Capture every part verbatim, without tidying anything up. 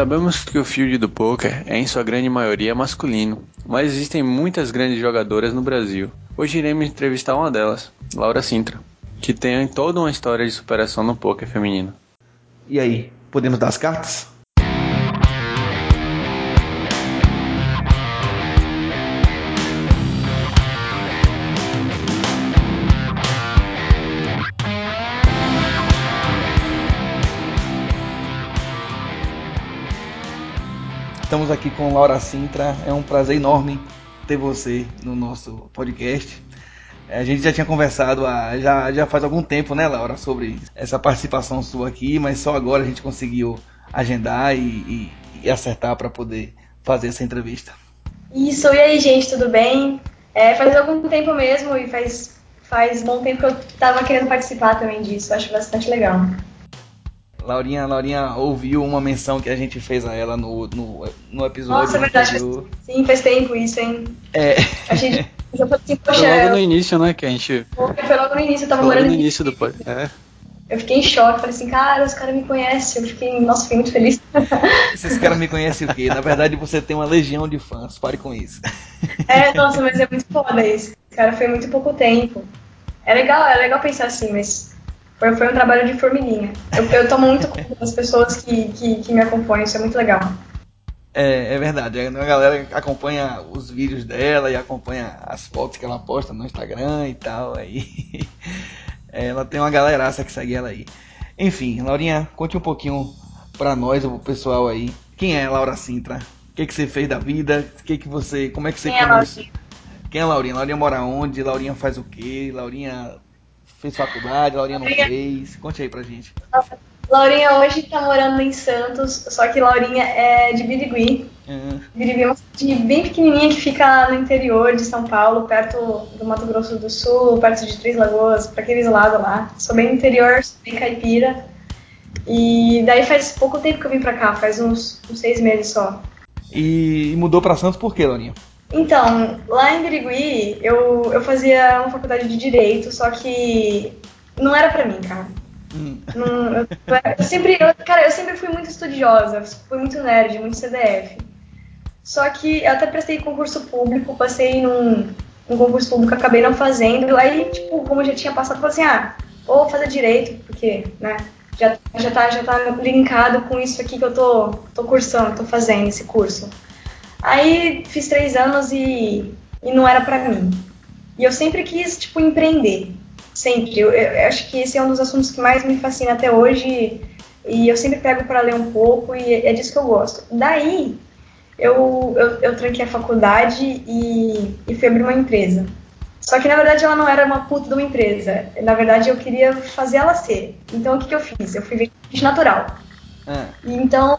Sabemos que o field do poker é em sua grande maioria masculino, mas existem muitas grandes jogadoras no Brasil. Hoje iremos entrevistar uma delas, Laura Sintra, que tem toda uma história de superação no poker feminino. E aí, podemos dar as cartas? Estamos aqui com Laura Sintra, é um prazer enorme ter você no nosso podcast. A gente já tinha conversado há, já, já faz algum tempo, né, Laura, sobre essa participação sua aqui, mas só agora a gente conseguiu agendar e, e, e acertar para poder fazer essa entrevista. Isso, e aí, gente, tudo bem? É, faz algum tempo mesmo e faz, faz bom tempo que eu estava querendo participar também disso, acho bastante legal. Laurinha, Laurinha ouviu uma menção que a gente fez a ela no, no, no episódio. Nossa, é verdade. Faz, sim, faz tempo isso, hein? É. A gente já foi assim, poxa. Foi logo no início, né, que a gente... Foi logo no início, eu tava foi morando... Foi no início do... É. Eu fiquei em choque, falei assim, cara, os caras me conhecem. Eu fiquei, nossa, fiquei muito feliz. Esses caras me conhecem o quê? Na verdade, você tem uma legião de fãs, pare com isso. É, nossa, mas é muito foda isso. Cara, foi muito pouco tempo. É legal, é legal pensar assim, mas... Foi um trabalho de formiguinha. Eu, eu tomo muito conta das pessoas que, que, que me acompanham, isso é muito legal. É, é verdade. A galera acompanha os vídeos dela e acompanha as fotos que ela posta no Instagram e tal. Aí ela tem uma galeraça que segue ela aí. Enfim, Laurinha, conte um pouquinho pra nós, o pessoal aí. Quem é Laura Sintra? O que, que você fez da vida? O que, que você. Como é que você começou? Quem é a Laurinha? Laurinha mora onde? Laurinha faz o quê? Laurinha. Fez faculdade, Laurinha não fez. Conte aí pra gente. Laurinha hoje tá morando em Santos, só que Laurinha é de Birigui. Uhum. Birigui é uma cidade bem pequenininha que fica no interior de São Paulo, perto do Mato Grosso do Sul, perto de Três Lagoas, pra aqueles lados lá. Sou bem interior, sou bem caipira. E daí faz pouco tempo que eu vim pra cá, faz uns, uns seis meses só. E mudou pra Santos por quê, Laurinha? Então, lá em Birigui, eu, eu fazia uma faculdade de Direito, só que não era pra mim, cara. Hum. Não, eu, eu sempre, eu, cara, eu sempre fui muito estudiosa, fui muito nerd, muito C D F. Só que eu até prestei concurso público, passei num, num concurso público, acabei não fazendo. Aí, tipo, como eu já tinha passado, eu falei assim, ah, vou fazer Direito, porque, né, já, já, tá, já tá linkado com isso aqui que eu tô, tô cursando, tô fazendo esse curso. Aí fiz três anos e, e não era pra mim. E eu sempre quis, tipo, empreender. Sempre. Eu, eu acho que esse é um dos assuntos que mais me fascina até hoje. E eu sempre pego pra ler um pouco e é disso que eu gosto. Daí, eu, eu, eu tranquei a faculdade e, e fui abrir uma empresa. Só que, na verdade, ela não era uma puta de uma empresa. Na verdade, eu queria fazer ela ser. Então, o que, que eu fiz? Eu fui vegetante natural. Ah. E, então...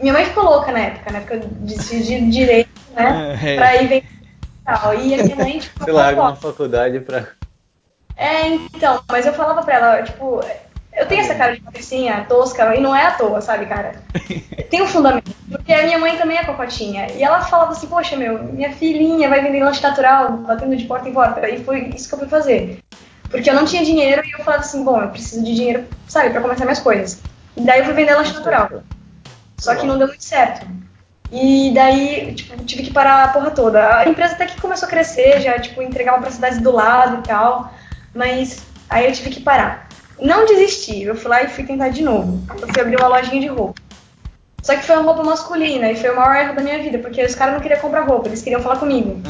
Minha mãe ficou louca na época, né? Porque eu decidi direito, né? É. Pra ir vender e tal. E a minha mãe, tipo... Você larga uma faculdade pra... É, então. Mas eu falava pra ela, tipo... Eu tenho essa cara de patricinha tosca e não é à toa, sabe, cara? Tem um fundamento. Porque a minha mãe também é cocotinha. E ela falava assim, poxa, meu, minha filhinha vai vender lanche natural, batendo de porta em porta. E foi isso que eu fui fazer. Porque eu não tinha dinheiro e eu falava assim, bom, eu preciso de dinheiro, sabe, pra começar minhas coisas. E daí eu fui vender lanche natural. Só que não deu muito certo. E daí, tipo, tive que parar a porra toda. A empresa até que começou a crescer, já, tipo, entregava pra cidades do lado e tal. Mas aí eu tive que parar. Não desisti, eu fui lá e fui tentar de novo. Eu fui abrir uma lojinha de roupa. Só que foi uma roupa masculina e foi o maior erro da minha vida, porque os caras não queriam comprar roupa, eles queriam falar comigo.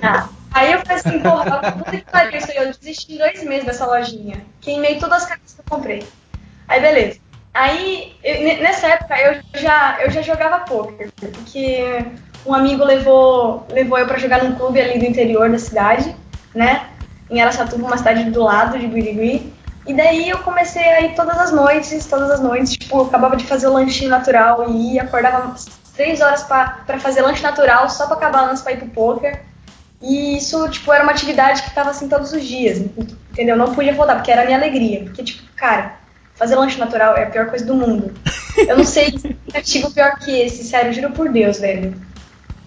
Ah, aí eu falei assim, porra, puta que pariu isso aí. Eu desisti em dois meses dessa lojinha. Queimei todas as cartas que eu comprei. Aí, beleza. Aí, eu, nessa época, eu já, eu já jogava pôquer, porque um amigo levou, levou eu pra jogar num clube ali do interior da cidade, né, em Aracatuba, uma cidade do lado de Birigui, e daí eu comecei a ir todas as noites, todas as noites, tipo, eu acabava de fazer o lanchinho natural e ia, acordava umas três horas pra, pra fazer lanche natural, só pra acabar antes pra ir pro pôquer, e isso, tipo, era uma atividade que tava assim todos os dias, entendeu, não podia faltar, porque era a minha alegria, porque, tipo, cara... Fazer lanche natural é a pior coisa do mundo. Eu não sei se é um pior que esse, sério, juro por Deus, velho.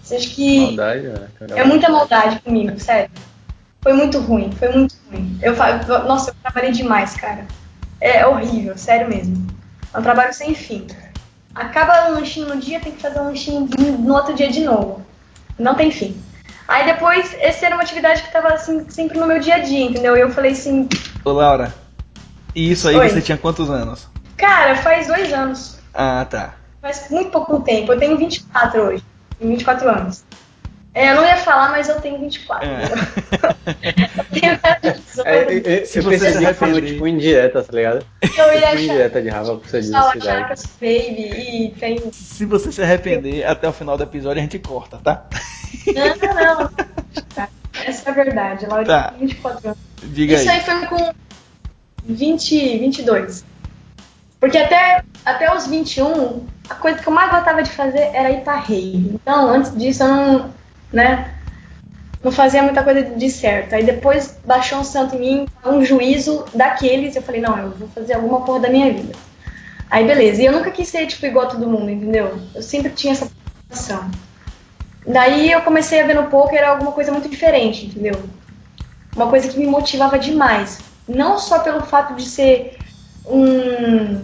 Você acha que... Maldade, né? É muita maldade comigo, sério. Foi muito ruim, foi muito ruim. Eu, nossa, eu trabalhei demais, cara. É horrível, sério mesmo. É um trabalho sem fim. Acaba o lanchinho no dia, tem que fazer um lanchinho no outro dia de novo. Não tem fim. Aí depois, essa era uma atividade que tava assim, sempre no meu dia a dia, entendeu? E eu falei assim... Ô Laura, e isso aí Oi. Você tinha quantos anos? Cara, faz dois anos. Ah, tá. Faz muito pouco tempo. Eu tenho vinte e quatro hoje. vinte e quatro anos. É, eu não ia falar, mas eu tenho vinte e quatro. É. Eu tenho vinte e quatro. É, é, é, se eu você se referiu, tipo, indireta, tá ligado? Eu ia achar. Tipo, indireta de raiva, porque você disse que eu baby e tem... Se você se arrepender, até o final do episódio a gente corta, tá? Não, não, não. Tá. Essa é a verdade. Laura tá. Tem vinte e quatro anos. Diga Isso aí. Isso aí foi com vinte, vinte e dois. Porque até, até os vinte e um, a coisa que eu mais gostava de fazer era ir pra rave. Então, antes disso, eu não... Né? Não fazia muita coisa de certo. Aí depois baixou um santo em mim, um juízo daqueles. Eu falei, não, eu vou fazer alguma porra da minha vida. Aí beleza. E eu nunca quis ser tipo igual a todo mundo, entendeu? Eu sempre tinha essa preocupação. Daí eu comecei a ver no poker alguma coisa muito diferente, entendeu? Uma coisa que me motivava demais. Não só pelo fato de ser um,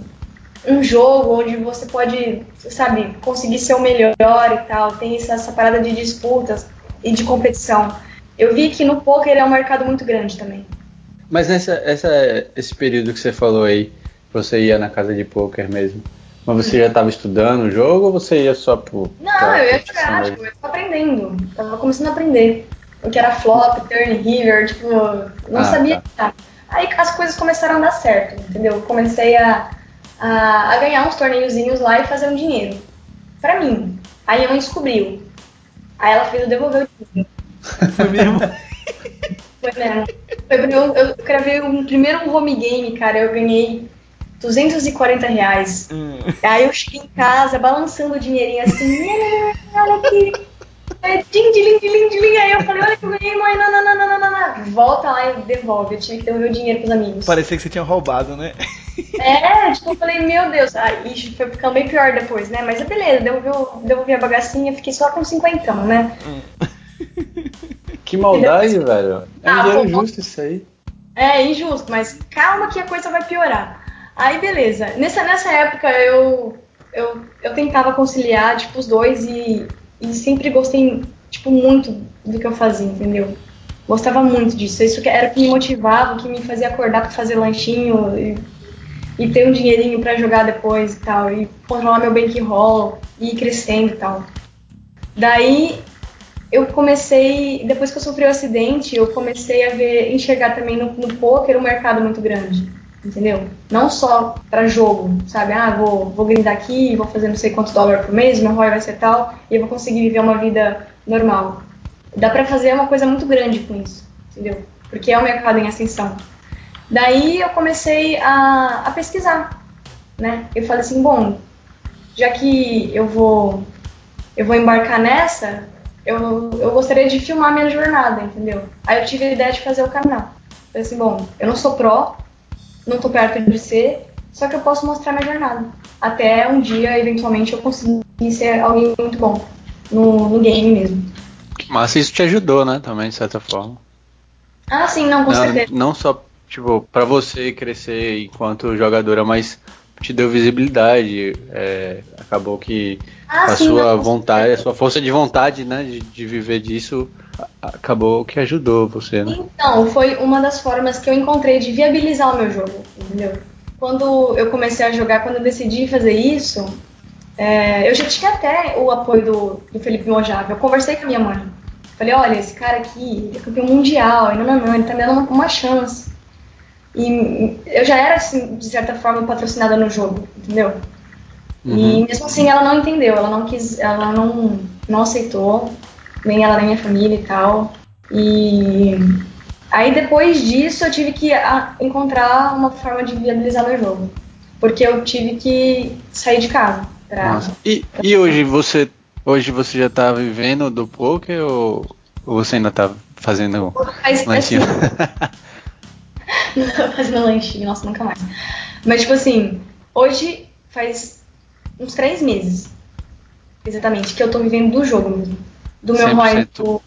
um jogo onde você pode, sabe, conseguir ser o melhor e tal. Tem essa, essa parada de disputas e de competição. Eu vi que no poker é um mercado muito grande também. Mas nessa, essa, esse período que você falou aí, você ia na casa de poker mesmo, mas você já estava estudando o jogo ou você ia só pro... Não, eu ia jogar, tipo, eu tava aprendendo. Tava começando a aprender. O que era flop, turn, river, tipo, não ah, sabia tá. Aí as coisas começaram a dar certo, entendeu? Comecei a, a, a ganhar uns torneiozinhos lá e fazer um dinheiro. Pra mim. Aí a mãe descobriu. Aí ela fez eu devolver o dinheiro. Foi mesmo? Foi mesmo. Foi, eu, eu gravei o um, primeiro home game, cara. Eu ganhei duzentos e quarenta reais. Hum. Aí eu cheguei em casa, balançando o dinheirinho assim. Olha aqui. É, din, din, din, din. Aí eu falei, olha que eu ganhei, mãe. Não, não, não, não, não, não. Volta lá e devolve. Eu tinha que devolver o dinheiro pros amigos. Parecia que você tinha roubado, né? É, tipo, eu falei, meu Deus. Aí foi ficando bem pior depois, né? Mas é beleza, devolvi, devolvi a bagacinha. Fiquei só com cinquentão, né? Hum. Que maldade, depois... velho. É ah, pô, injusto isso aí. É, injusto. Mas calma que a coisa vai piorar. Aí, beleza. Nessa, nessa época, eu, eu, eu tentava conciliar, tipo, os dois e, e sempre gostei, tipo, muito do que eu fazia, entendeu? Gostava muito disso. Isso era o que me motivava, o que me fazia acordar pra fazer lanchinho e, e ter um dinheirinho pra jogar depois e tal. E controlar meu bankroll e ir crescendo e tal. Daí, eu comecei... Depois que eu sofri o acidente, eu comecei a ver, enxergar também no, no poker um mercado muito grande. Entendeu? Não só pra jogo, sabe? Ah, vou, vou grindar aqui, vou fazer não sei quantos dólares por mês, meu R O I vai ser tal, e eu vou conseguir viver uma vida normal. Dá pra fazer uma coisa muito grande com isso, entendeu? Porque é um mercado em ascensão. Daí eu comecei a, a pesquisar, né? Eu falei assim, bom, já que eu vou, eu vou embarcar nessa, eu, eu gostaria de filmar minha jornada, entendeu? Aí eu tive a ideia de fazer o canal. Falei assim, bom, eu não sou pró, não tô perto de ser, só que eu posso mostrar minha jornada. Até um dia, eventualmente, eu conseguir ser alguém muito bom no, no game mesmo. Mas isso te ajudou, né, também, de certa forma. Ah, sim, não, com não, certeza. Não só, tipo, pra você crescer enquanto jogadora, mas te deu visibilidade, é, acabou que ah, a sim, sua não, vontade, a sua força de vontade, né, de, de viver disso... Acabou que ajudou você, né? Então, foi uma das formas que eu encontrei de viabilizar o meu jogo, entendeu? Quando eu comecei a jogar, quando eu decidi fazer isso, é, eu já tinha até o apoio do, do Felipe Mojave. Eu conversei com a minha mãe. Falei, olha, esse cara aqui é campeão mundial, e não, não, não, ele tá me dando uma, uma chance. E eu já era, assim, de certa forma, patrocinada no jogo, entendeu? Uhum. E mesmo assim ela não entendeu, ela não quis, ela não, não aceitou. Nem ela, nem minha família e tal. E aí depois disso eu tive que encontrar uma forma de viabilizar meu jogo, porque eu tive que sair de casa pra... E, pra... e hoje, você, hoje você já tá vivendo do poker ou, ou você ainda tá fazendo Mas, lanchinho? Assim, não, fazendo lanchinho, nossa, nunca mais. Mas tipo assim, hoje faz uns três meses exatamente que eu tô vivendo do jogo mesmo. Do meu R O I, do,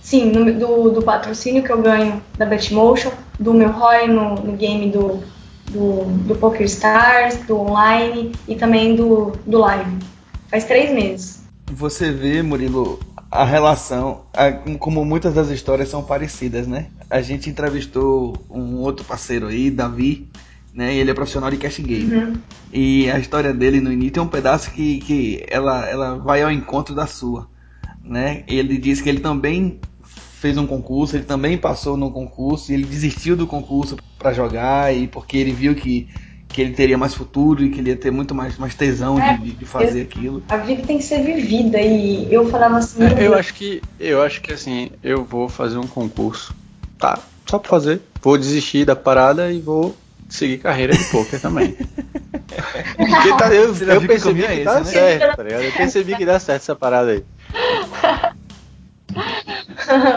sim, do, do, do patrocínio que eu ganho da Betmotion, do meu R O I no, no game do, do, do Poker Stars, do online e também do, do live. Faz três meses. Você vê, Murilo, a relação, a, como muitas das histórias são parecidas, né? A gente entrevistou um outro parceiro aí, Davi, né? E ele é profissional de cash game. Uhum. E a história dele no início é um pedaço que, que ela, ela vai ao encontro da sua, né? Ele disse que ele também fez um concurso, ele também passou no concurso, e ele desistiu do concurso para jogar, e porque ele viu que, que ele teria mais futuro e que ele ia ter muito mais, mais tesão é, de, de fazer eu, aquilo. A vida tem que ser vivida, e eu falava assim... É, eu, eu, acho que, eu acho que assim, eu vou fazer um concurso, tá, só pra fazer, vou desistir da parada e vou seguir carreira de poker também. Porque tá, eu, eu percebi que, que dá esse, certo, né? Tá ligado? Eu percebi que dá certo essa parada aí.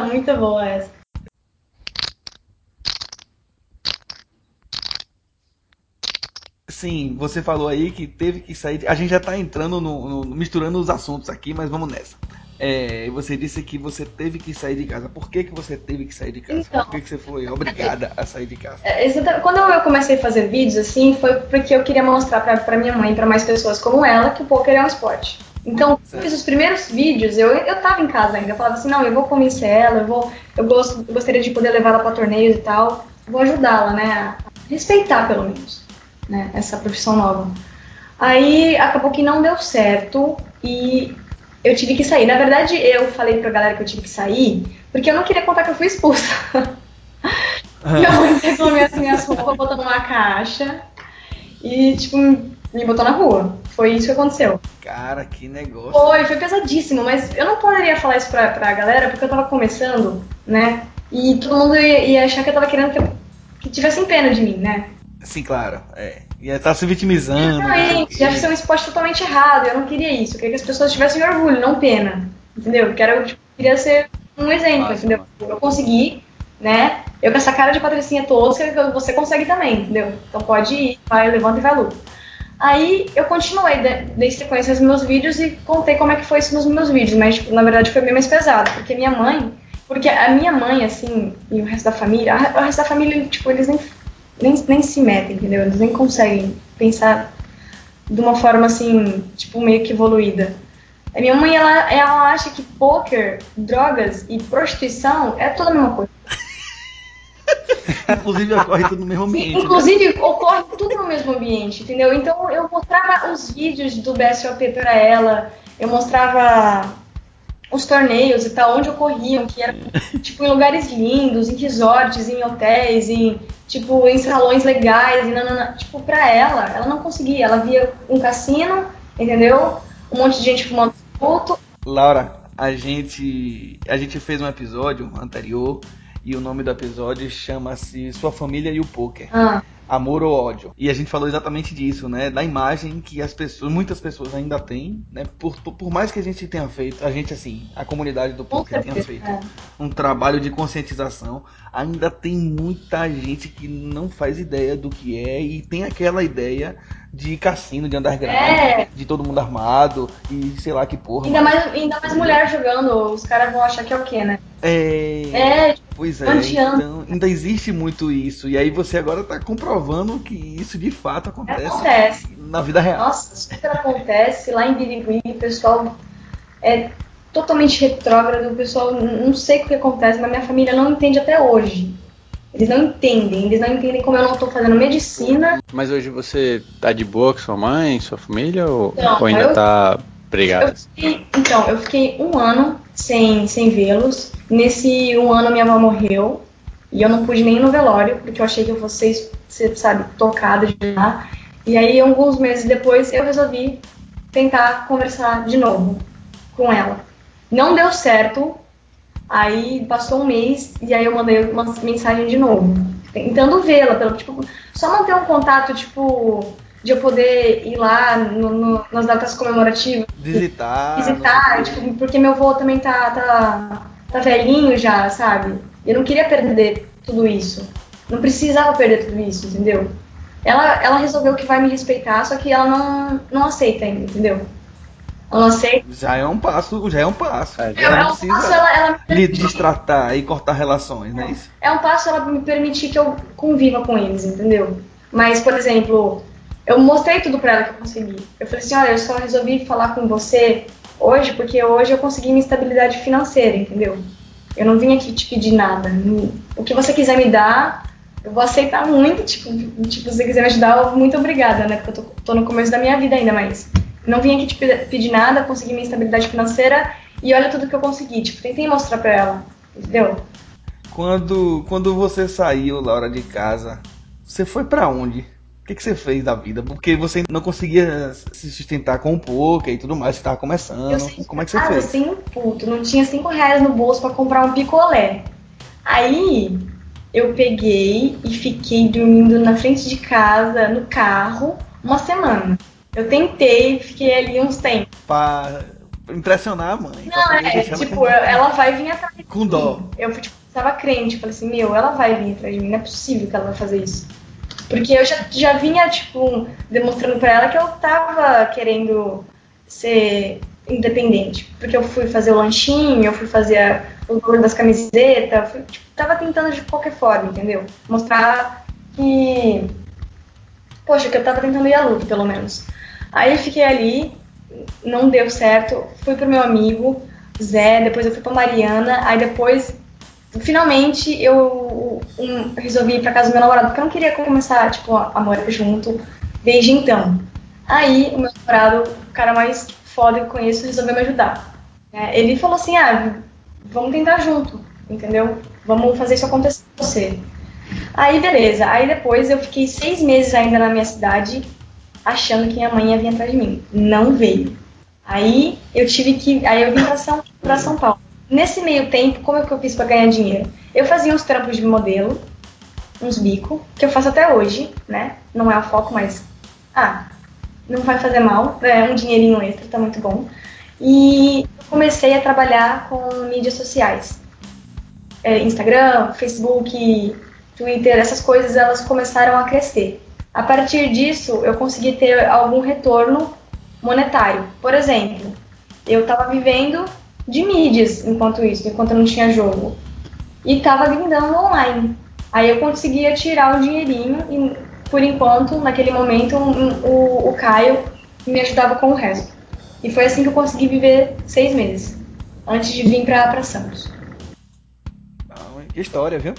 Muito boa essa. Sim, você falou aí que teve que sair... A gente já tá entrando, no, no misturando os assuntos aqui, mas vamos nessa. É, você disse que você teve que sair de casa. Por que que você teve que sair de casa? Então, por que que você foi obrigada a sair de casa? Quando eu comecei a fazer vídeos, assim, foi porque eu queria mostrar pra, pra minha mãe, pra mais pessoas como ela, que o poker é um esporte. Então, eu fiz os primeiros vídeos, eu, eu tava em casa ainda, eu falava assim, não, eu vou convencer ela, eu, vou, eu, gosto, eu gostaria de poder levar ela pra torneios e tal, vou ajudá-la, né, a respeitar pelo menos, né, essa profissão nova. Aí, acabou que não deu certo e eu tive que sair. Na verdade, eu falei pra galera que eu tive que sair, porque eu não queria contar que eu fui expulsa. Minha mãe pegou minhas, minhas roupas, botou numa caixa e, tipo, me botou na rua. Foi isso que aconteceu. Cara, que negócio. Foi, foi pesadíssimo, mas eu não poderia falar isso pra, pra galera, porque eu tava começando, né? E todo mundo ia, ia achar que eu tava querendo que, eu, que tivessem pena de mim, né? Sim, claro, é. Ia estar se vitimizando. Exatamente, ia ser um esporte totalmente errado, eu não queria isso. Eu queria que as pessoas tivessem orgulho, não pena, entendeu? Que era, eu queria ser um exemplo, nossa, entendeu? Nossa. Eu consegui, né? Eu com essa cara de patricinha tosca, você consegue também, entendeu? Então pode ir, vai, levanta e vai luta. Aí eu continuei, dei sequência aos meus vídeos e contei como é que foi isso nos meus vídeos, mas tipo, na verdade foi bem mais pesado, porque minha mãe, porque a minha mãe, assim, e o resto da família, a, o resto da família, tipo, eles nem, nem, nem se metem, entendeu? Eles nem conseguem pensar de uma forma, assim, tipo, meio que evoluída. A minha mãe, ela, ela acha que poker, drogas e prostituição é toda a mesma coisa. Inclusive ocorre tudo no mesmo ambiente. Sim, inclusive né? Ocorre tudo no mesmo ambiente, entendeu? Então eu mostrava os vídeos do B S O P para ela, eu mostrava os torneios e tal, onde ocorriam, que eram tipo, em lugares lindos, em resorts, em hotéis, em, tipo, em salões legais, e nanana. Tipo, pra ela, ela não conseguia, ela via um cassino, entendeu? Um monte de gente fumando puto. Laura, a gente, a gente fez um episódio anterior. E o nome do episódio chama-se Sua Família e o Poker, ah. Amor ou Ódio. E a gente falou exatamente disso, né? Da imagem que as pessoas, muitas pessoas ainda têm, né? Por, por mais que a gente tenha feito, a gente assim, a comunidade do poker tenha feito é. um trabalho de conscientização, ainda tem muita gente que não faz ideia do que é e tem aquela ideia de cassino, de underground, é. de todo mundo armado e sei lá que porra. Ainda mais, ainda mais mulher jogando, os caras vão achar que é o quê, né? É, é, pois é, então ainda existe muito isso. E aí você agora tá comprovando que isso de fato acontece, acontece. na vida real. Nossa, super acontece. Lá em Birigui, o pessoal é totalmente retrógrado. O pessoal, não sei o que acontece, mas minha família não entende até hoje. Eles não entendem, eles não entendem como eu não tô fazendo medicina. Mas hoje você tá de boa com sua mãe, sua família? Ou, não, ou ainda eu... tá... Obrigada. Então, eu fiquei um ano sem, sem vê-los. Nesse um ano minha avó morreu e eu não pude nem ir no velório, porque eu achei que eu fosse, sabe, tocada de lá. E aí, alguns meses depois, eu resolvi tentar conversar de novo com ela. Não deu certo, aí passou um mês e aí eu mandei uma mensagem de novo, tentando vê-la, pelo, tipo, só manter um contato, tipo... de eu poder ir lá no, no, nas datas comemorativas. Visitar. Visitar, tipo, porque meu avô também tá, tá, tá velhinho já, sabe? Eu não queria perder tudo isso. Não precisava perder tudo isso, entendeu? Ela, ela resolveu que vai me respeitar, só que ela não, não aceita ainda, entendeu? Ela não aceita. Já é um passo, já é um passo. É, ela é um precisa passo, ela, ela me lhe destratar e cortar relações, não é isso? É um passo ela me permitir que eu conviva com eles, entendeu? Mas, por exemplo, eu mostrei tudo pra ela que eu consegui. Eu falei assim, olha, eu só resolvi falar com você hoje, porque hoje eu consegui minha estabilidade financeira, entendeu? Eu não vim aqui te pedir nada. O que você quiser me dar, eu vou aceitar muito. Tipo, tipo se você quiser me ajudar, muito obrigada, né? Porque eu tô, tô no começo da minha vida ainda, mas... Não vim aqui te pedir nada, consegui minha estabilidade financeira e olha tudo que eu consegui. Tipo, tentei mostrar pra ela, entendeu? Quando, quando você saiu, Laura, de casa, você foi pra onde? O que, que você fez da vida? Porque você não conseguia se sustentar com o poker e tudo mais, você tava começando. Eu sei, como é que você fez? Sem um puto, não tinha cinco reais no bolso pra comprar um picolé. Aí eu peguei e fiquei dormindo na frente de casa, no carro, uma semana. Eu tentei, fiquei ali uns tempos. Pra impressionar a mãe. Não, é, tipo, ela, ela vai vir atrás de mim. Com dó. Eu tipo, tava crente, falei assim, meu, ela vai vir atrás de mim, não é possível que ela vai fazer isso. Porque eu já, já vinha, tipo, demonstrando pra ela que eu tava querendo ser independente. Porque eu fui fazer o lanchinho, eu fui fazer o valor das camisetas, fui, tipo, tava tentando de qualquer forma, entendeu? Mostrar que... Poxa, que eu tava tentando ir à luta, pelo menos. Aí eu fiquei ali, não deu certo, fui pro meu amigo, Zé, depois eu fui pra Mariana, aí depois, finalmente, eu um, resolvi ir pra casa do meu namorado, porque eu não queria começar, tipo, a morar junto desde então. Aí, o meu namorado, o cara mais foda que eu conheço, resolveu me ajudar. É, ele falou assim, ah, vamos tentar junto, entendeu? Vamos fazer isso acontecer com você. Aí, beleza. Aí depois eu fiquei seis meses ainda na minha cidade, achando que minha mãe ia vir atrás de mim. Não veio. Aí eu tive que... Aí eu vim pra São, pra São Paulo. Nesse meio tempo, como é que eu fiz pra ganhar dinheiro? Eu fazia uns trampos de modelo, uns bico, que eu faço até hoje, né? Não é o foco, mas... Ah, não vai fazer mal. É um dinheirinho extra, tá muito bom. E eu comecei a trabalhar com mídias sociais. É, Instagram, Facebook... Twitter, essas coisas, elas começaram a crescer. A partir disso, eu consegui ter algum retorno monetário. Por exemplo, eu estava vivendo de mídias enquanto isso, enquanto eu não tinha jogo. E estava grindando online. Aí eu conseguia tirar o dinheirinho e, por enquanto, naquele momento, o, o Caio me ajudava com o resto. E foi assim que eu consegui viver seis meses, antes de vir para Santos. Que história, viu?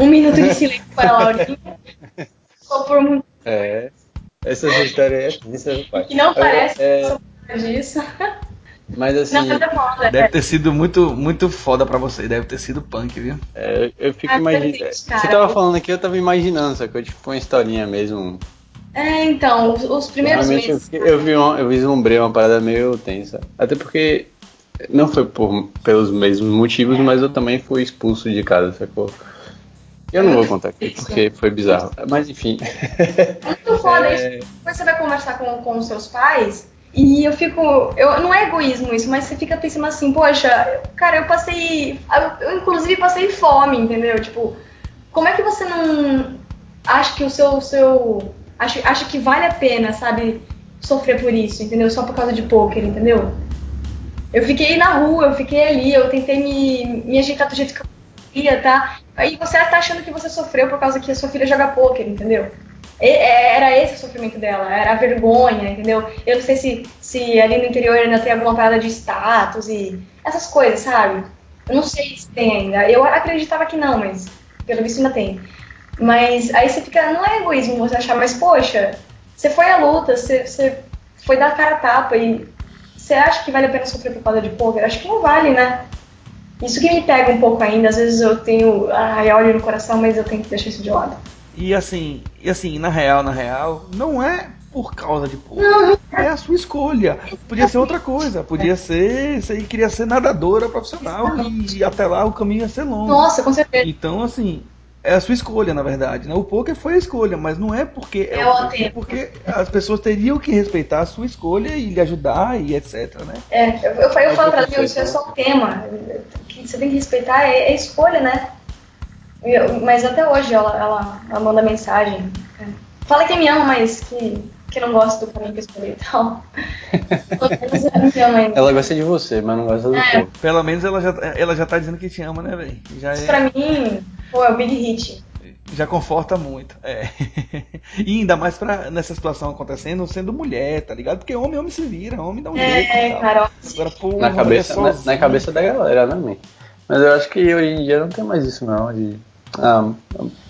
Um minuto de silêncio para a Laurinha. Só por muito. É. Essas histórias é que não parece é, que eu sou por disso. Mas assim. Não, é moda, deve é. ter sido muito, muito foda pra você. Deve ter sido punk, viu? É, eu fico é, imaginando. É, você tava falando aqui, eu tava imaginando, só que eu tipo uma historinha mesmo. É, então, os, os primeiros realmente meses. Eu, eu, vi uma, eu vislumbrei uma parada meio tensa. Até porque. Não foi por, pelos mesmos motivos, mas eu também fui expulso de casa, sacou? Eu não vou contar aqui, porque foi bizarro. Mas, enfim. É muito foda é... isso. Você vai conversar com, com os seus pais, e eu fico... Eu, não é egoísmo isso, mas você fica pensando assim, poxa, cara, eu passei... Eu, inclusive, passei fome, entendeu? Tipo, como é que você não acha que o seu... seu acha, acha que vale a pena, sabe, sofrer por isso, entendeu? Só por causa de pôquer, entendeu? Eu fiquei na rua, eu fiquei ali, eu tentei me, me ajeitar do jeito que eu queria, tá? Aí você tá achando que você sofreu por causa que a sua filha joga pôquer, entendeu? E, era esse o sofrimento dela, era a vergonha, entendeu? Eu não sei se, se ali no interior ainda tem alguma parada de status e essas coisas, sabe? Eu não sei se tem ainda, eu acreditava que não, mas pelo visto ainda tem. Mas aí você fica, não é egoísmo você achar, mas poxa, você foi à luta, você, você foi dar a cara a tapa e... Você acha que vale a pena sofrer por causa de pôquer? Acho que não vale, né? Isso que me pega um pouco ainda. Às vezes eu tenho a óleo no coração, mas eu tenho que deixar isso de lado. E assim, e assim na real, na real, não é por causa de pôquer. Não. É a sua escolha. Podia ser outra coisa. Podia ser... Você queria ser nadadora profissional. Exatamente. E até lá o caminho ia ser longo. Nossa, com certeza. Então, assim... É a sua escolha, na verdade, né? O poker foi a escolha, mas não é porque... É, é ótimo. Porque as pessoas teriam que respeitar a sua escolha e lhe ajudar e etcétera, né? É, eu, eu, eu, eu falo pra mim, isso é só um tema. Que você tem que respeitar é, é escolha, né? Eu, mas até hoje ela, ela, ela manda mensagem. Fala que me ama, mas que, que não gosta do caminho que eu escolhi e tal. Ela gosta de você, mas não gosta do é. poker. Pelo menos ela já, ela já tá dizendo que te ama, né, velho? Isso é... pra mim... Pô, é o Big Hit. Já conforta muito, é. E ainda mais pra, nessa situação acontecendo, sendo mulher, tá ligado? Porque homem, homem se vira, homem dá um é, jeito. É, cara. Agora, pô, na, cabeça, na, na cabeça da galera, né, mãe? Mas eu acho que hoje em dia não tem mais isso, não. De, ah,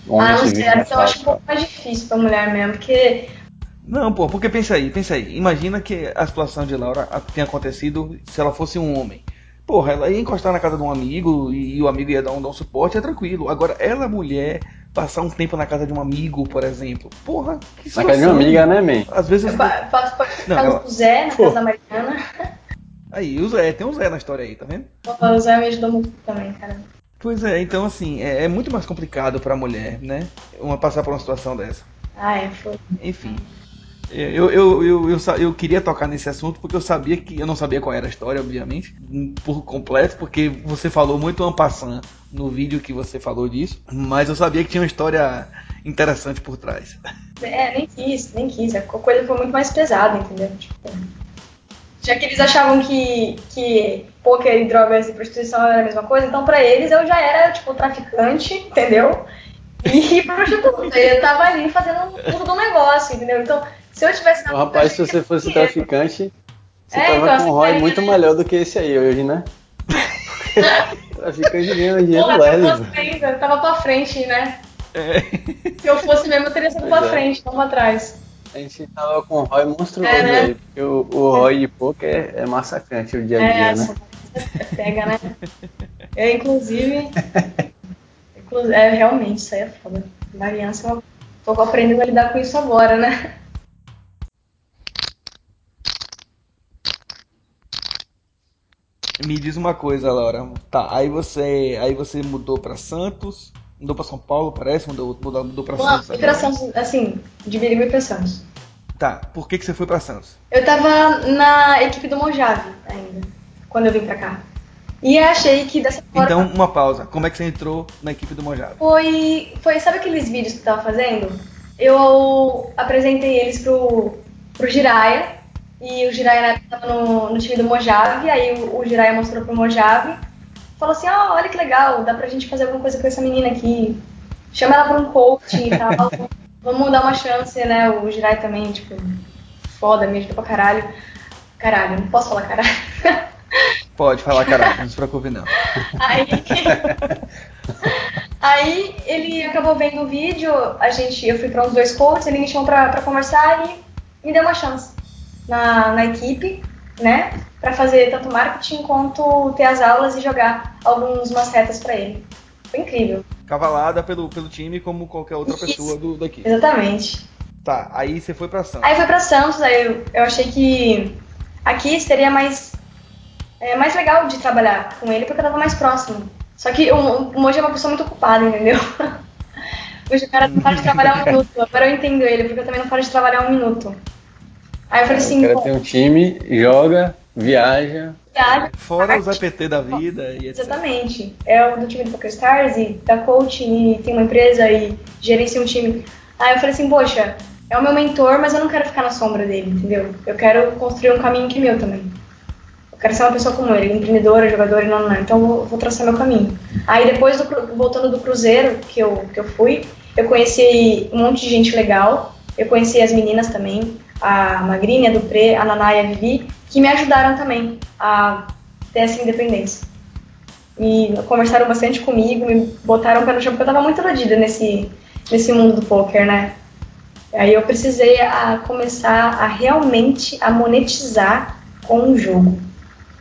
homem ah, se vira. Ah, eu acho um pouco mais difícil pra mulher mesmo, porque... Não, pô, porque pensa aí, pensa aí. Imagina que a situação de Laura tenha acontecido se ela fosse um homem. Porra, ela ia encostar na casa de um amigo e o amigo ia dar um, dar um suporte, é tranquilo. Agora, ela, mulher, passar um tempo na casa de um amigo, por exemplo. Porra, que situação. Na casa de uma amiga, né, man? Às vezes... Eu fa- faço parte da casa do Zé, na casa da Mariana. Aí, o Zé, tem um Zé na história aí, tá vendo? Porra, o Zé me ajudou muito também, cara. Pois é, então assim, é, é muito mais complicado pra mulher, né? Uma passar por uma situação dessa. Ah, é, foi. Enfim. Eu, eu, eu, eu, eu queria tocar nesse assunto porque eu sabia que... Eu não sabia qual era a história, obviamente, por completo, porque você falou muito en passant no vídeo que você falou disso, mas eu sabia que tinha uma história interessante por trás. É, nem quis, nem quis. A coisa foi muito mais pesada, entendeu? Tipo, já que eles achavam que, que pôquer, e drogas e prostituição era a mesma coisa, então pra eles eu já era, tipo, traficante, entendeu? E prostituta. Eu tava ali fazendo tudo do negócio, entendeu? Então... Se eu tivesse na... Rapaz, se você fosse traficante, você é, tava então, com um R O I muito melhor do que esse aí hoje, né? Traficante ganha dinheiro leve. Eu tava pra frente, né? É. Se eu fosse mesmo, eu teria sido pra é. frente, não pra trás. A gente tava com um R O I monstruoso é, né? aí, porque o, o R O I de poker é, é massacrante o dia a dia, é, né? Pega, né? Eu, inclusive... é, realmente, isso aí é foda. Variança, eu tô aprendendo a lidar com isso agora, né? Me diz uma coisa, Laura. Tá, aí você, aí você mudou pra Santos, mudou pra São Paulo, parece, mudou, mudou, mudou pra Santos. Não, fui pra Santos, assim, de Birigui pra Santos. Tá, por que que você foi pra Santos? Eu tava na equipe do Mojave ainda, quando eu vim pra cá. E achei que dessa forma... Então, uma pausa. Como é que você entrou na equipe do Mojave? Foi, foi sabe aqueles vídeos que eu tava fazendo? Eu apresentei eles pro, pro Jiraya. E o Jiraya estava no, no time do Mojave, aí o, o Jiraya mostrou pro Mojave, falou assim, ó, oh, olha que legal, dá pra gente fazer alguma coisa com essa menina aqui, chama ela pra um coaching e tal, vamos dar uma chance, né, o Jiraya também, tipo, foda, me ajuda pra caralho, caralho, não posso falar caralho. Pode falar caralho, não se preocupe não. Aí, aí ele acabou vendo o vídeo, a gente, eu fui pra uns dois coaches, ele me chamou pra, pra conversar e me deu uma chance. Na, na equipe, né, pra fazer tanto marketing quanto ter as aulas e jogar algumas retas pra ele. Foi incrível. Cavalada pelo, pelo time como qualquer outra Isso. pessoa do, daqui. Exatamente. Tá, aí você foi pra Santos. Aí foi pra Santos, aí eu, eu achei que aqui seria mais, é, mais legal de trabalhar com ele porque eu tava mais próximo. Só que o, o Moji é uma pessoa muito ocupada, entendeu? Hoje o cara não para de trabalhar um minuto, agora eu entendo ele porque eu também não paro de trabalhar um minuto. Aí eu falei assim, o cara tem um time, joga, viaja. viaja fora parte, os A P T da vida e et cetera. Exatamente. É do time do Poker Stars e da coaching e tem uma empresa e gerencia um time. Aí eu falei assim, poxa, é o meu mentor, mas eu não quero ficar na sombra dele, entendeu? Eu quero construir um caminho que é meu também. Eu quero ser uma pessoa como ele, empreendedora, jogadora e não, não, não. Então eu vou, vou traçar meu caminho. Aí depois, do, voltando do Cruzeiro que eu, que eu fui, eu conheci um monte de gente legal. Eu conheci as meninas também, a Magrini, a Dupré, a Naná e a Vivi, que me ajudaram também a ter essa independência. E conversaram bastante comigo, me botaram pé no chão, porque eu tava muito iludida nesse, nesse mundo do poker, né? Aí eu precisei a começar a realmente a monetizar com o jogo.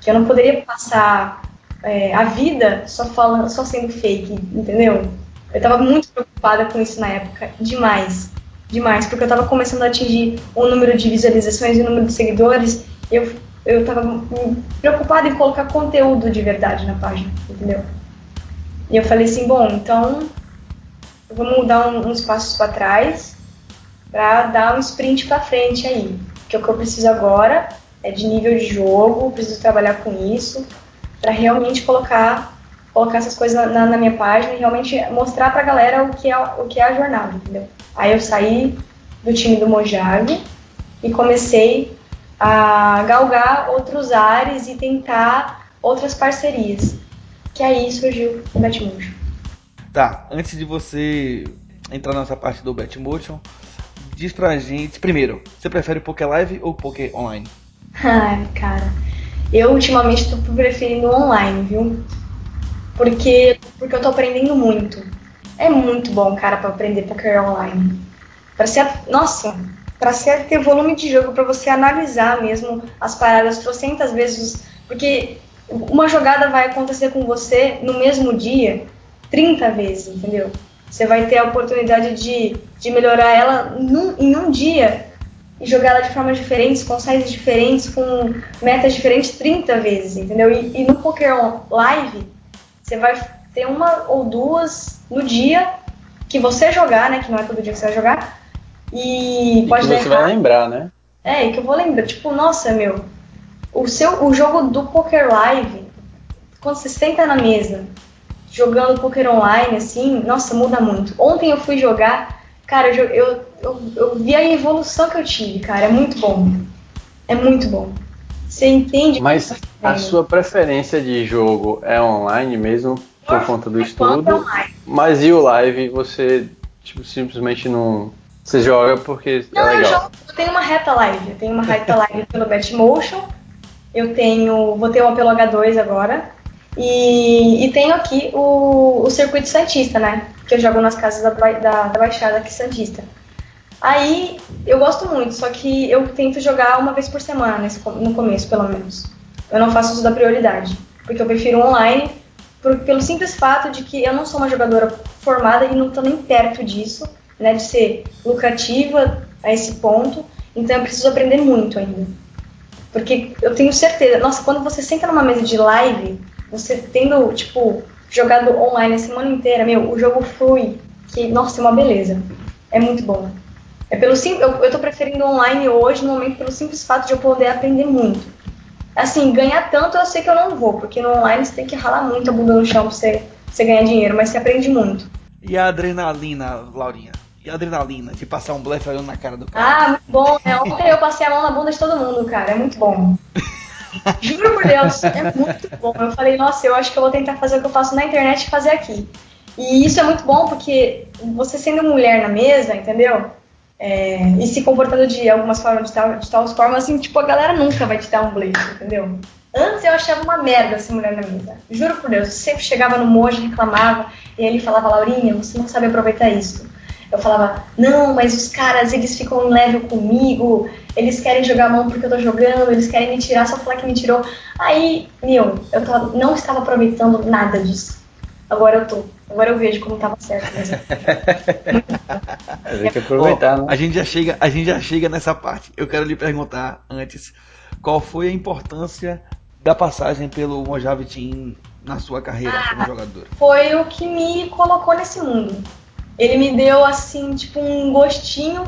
Que eu não poderia passar é, a vida só, falando, só sendo fake, entendeu? Eu tava muito preocupada com isso na época, demais. Demais, porque eu tava começando a atingir o número de visualizações e o número de seguidores, eu, eu tava preocupada em colocar conteúdo de verdade na página, entendeu? E eu falei assim, bom, então vamos dar um, uns passos para trás para dar um sprint para frente aí, porque o que eu preciso agora é de nível de jogo, preciso trabalhar com isso para realmente colocar, colocar essas coisas na, na minha página e realmente mostrar pra galera o que é, o que é a jornada, entendeu? Aí eu saí do time do Mojave e comecei a galgar outros ares e tentar outras parcerias. Que aí surgiu o Betmotion. Tá, antes de você entrar nessa parte do Betmotion. Diz pra gente, primeiro, você prefere Poker Live ou Poker Online? Ai, cara, eu ultimamente tô preferindo online, viu? Porque, porque eu tô aprendendo muito. É muito bom, cara, pra aprender Poker Online. Pra ser, nossa, pra ser, ter volume de jogo, pra você analisar mesmo as paradas trocentas vezes. Porque uma jogada vai acontecer com você no mesmo dia trinta vezes, entendeu? Você vai ter a oportunidade de, de melhorar ela num, em um dia e jogar ela de formas diferentes, com sizes diferentes, com metas diferentes trinta vezes, entendeu? E, e no Poker Live, você vai ter uma ou duas no dia que você jogar, né? Que não é todo dia que você vai jogar. E, e pode que você vai lembrar, né? É, e que eu vou lembrar. Tipo, nossa, meu, o, seu, o jogo do Poker Live, quando você senta na mesa jogando poker online, assim, nossa, muda muito. Ontem eu fui jogar, cara, eu, eu, eu, eu vi a evolução que eu tive, cara, é muito bom. É muito bom. Você entende? Mas a é. sua preferência de jogo é online mesmo, por conta do estudo, mas e o live, você, tipo, simplesmente não... Você joga porque não, é legal. Não, eu jogo, eu tenho uma reta live, eu tenho uma reta live pelo Betmotion, eu tenho, vou ter uma pelo H dois agora, E, e tenho aqui o, o Circuito Santista, né? Que eu jogo nas casas da, da, da Baixada aqui Santista. Aí eu gosto muito, só que eu tento jogar uma vez por semana, nesse, no começo pelo menos. Eu não faço uso da prioridade, porque eu prefiro online, por, pelo simples fato de que eu não sou uma jogadora formada e não estou nem perto disso, né? De ser lucrativa a esse ponto, então eu preciso aprender muito ainda. Porque eu tenho certeza, nossa, quando você senta numa mesa de live, você tendo, tipo, jogado online a semana inteira, meu, o jogo flui, que, nossa, é uma beleza. É muito bom. É pelo sim, eu, eu tô preferindo online hoje, no momento, pelo simples fato de eu poder aprender muito. Assim, ganhar tanto eu sei que eu não vou, porque no online você tem que ralar muito a bunda no chão pra você, pra você ganhar dinheiro, mas você aprende muito. E a adrenalina, Laurinha? E a adrenalina de passar um blefe olhando na cara do cara? Ah, muito bom, né? Ontem eu passei a mão na bunda de todo mundo, cara, é muito bom. Juro por Deus, é muito bom. Eu falei, nossa, eu acho que eu vou tentar fazer o que eu faço na internet e fazer aqui. E isso é muito bom porque você sendo mulher na mesa, entendeu? É, e se comportando de algumas formas, de tal, de tal forma, assim, tipo, a galera nunca vai te dar um blefe, entendeu? Antes eu achava uma merda ser mulher na mesa. Juro por Deus, eu sempre chegava no mojo, reclamava, e ele falava, Laurinha, você não sabe aproveitar isso. Eu falava, não, mas os caras, eles ficam em level comigo, eles querem jogar a mão porque eu tô jogando, eles querem me tirar, só falar que me tirou. Aí, meu, eu tava, não estava aproveitando nada disso. Agora eu tô. Agora eu vejo como tava certo mesmo. Tem que aproveitar, oh, né? A gente já chega, a gente já chega nessa parte. Eu quero lhe perguntar antes, qual foi a importância da passagem pelo Mojave Team na sua carreira ah, como jogadora? Foi o que me colocou nesse mundo. Ele me deu, assim, tipo, um gostinho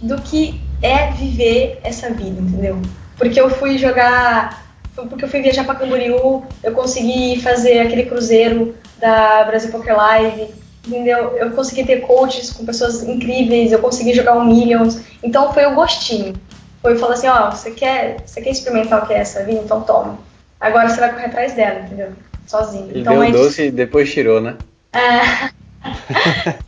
do que é viver essa vida, entendeu? Porque eu fui jogar... Porque eu fui viajar pra Camboriú, eu consegui fazer aquele cruzeiro da Brasil Poker Live, entendeu? Eu consegui ter coaches com pessoas incríveis, eu consegui jogar o Millions. Então, foi o gostinho. Foi eu falar assim, ó, oh, você quer, você quer experimentar o que é essa vida? Então, toma. Agora você vai correr atrás dela, entendeu? Sozinho. Ele então, deu mas... doce e depois tirou, né? Ah...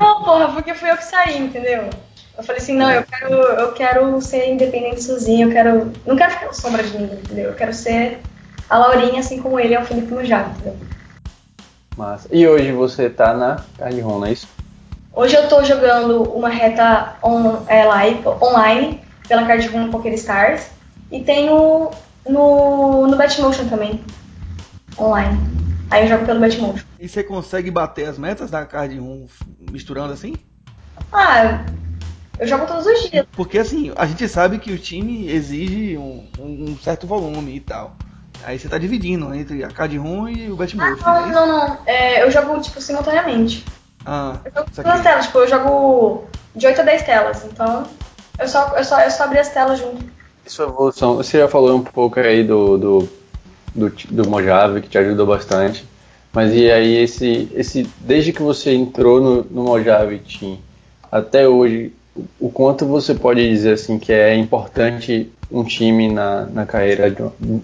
Não, porra, porque fui eu que saí, entendeu? Eu falei assim, não, eu quero, eu quero ser independente sozinha, eu quero... Não quero ficar na sombra de ninguém, entendeu? Eu quero ser a Laurinha, assim como ele é o Felipe Mojave, entendeu? Massa. E hoje você tá na Card Room, não é isso? Hoje eu tô jogando uma reta on, é, live, online pela Card Room Poker Stars e tenho no, no Betmotion também, online. Aí eu jogo pelo Betmotion. E você consegue bater as metas da Card Room misturando assim? Ah, eu jogo todos os dias. Porque assim, a gente sabe que o time exige um, um certo volume e tal. Aí você tá dividindo entre a Card Room e o Betmotion. Ah, não, não, não. não. É, eu jogo, tipo, simultaneamente. Ah, eu jogo todas as telas, tipo, eu jogo de oito a dez telas. Então, eu só, eu só, eu só abri as telas junto. E sua evolução? Você já falou um pouco aí do... do... Do, do Mojave, que te ajudou bastante. Mas e aí, esse, esse, desde que você entrou no, no Mojave Team até hoje, o, o quanto você pode dizer assim, que é importante um time na, na carreira, de,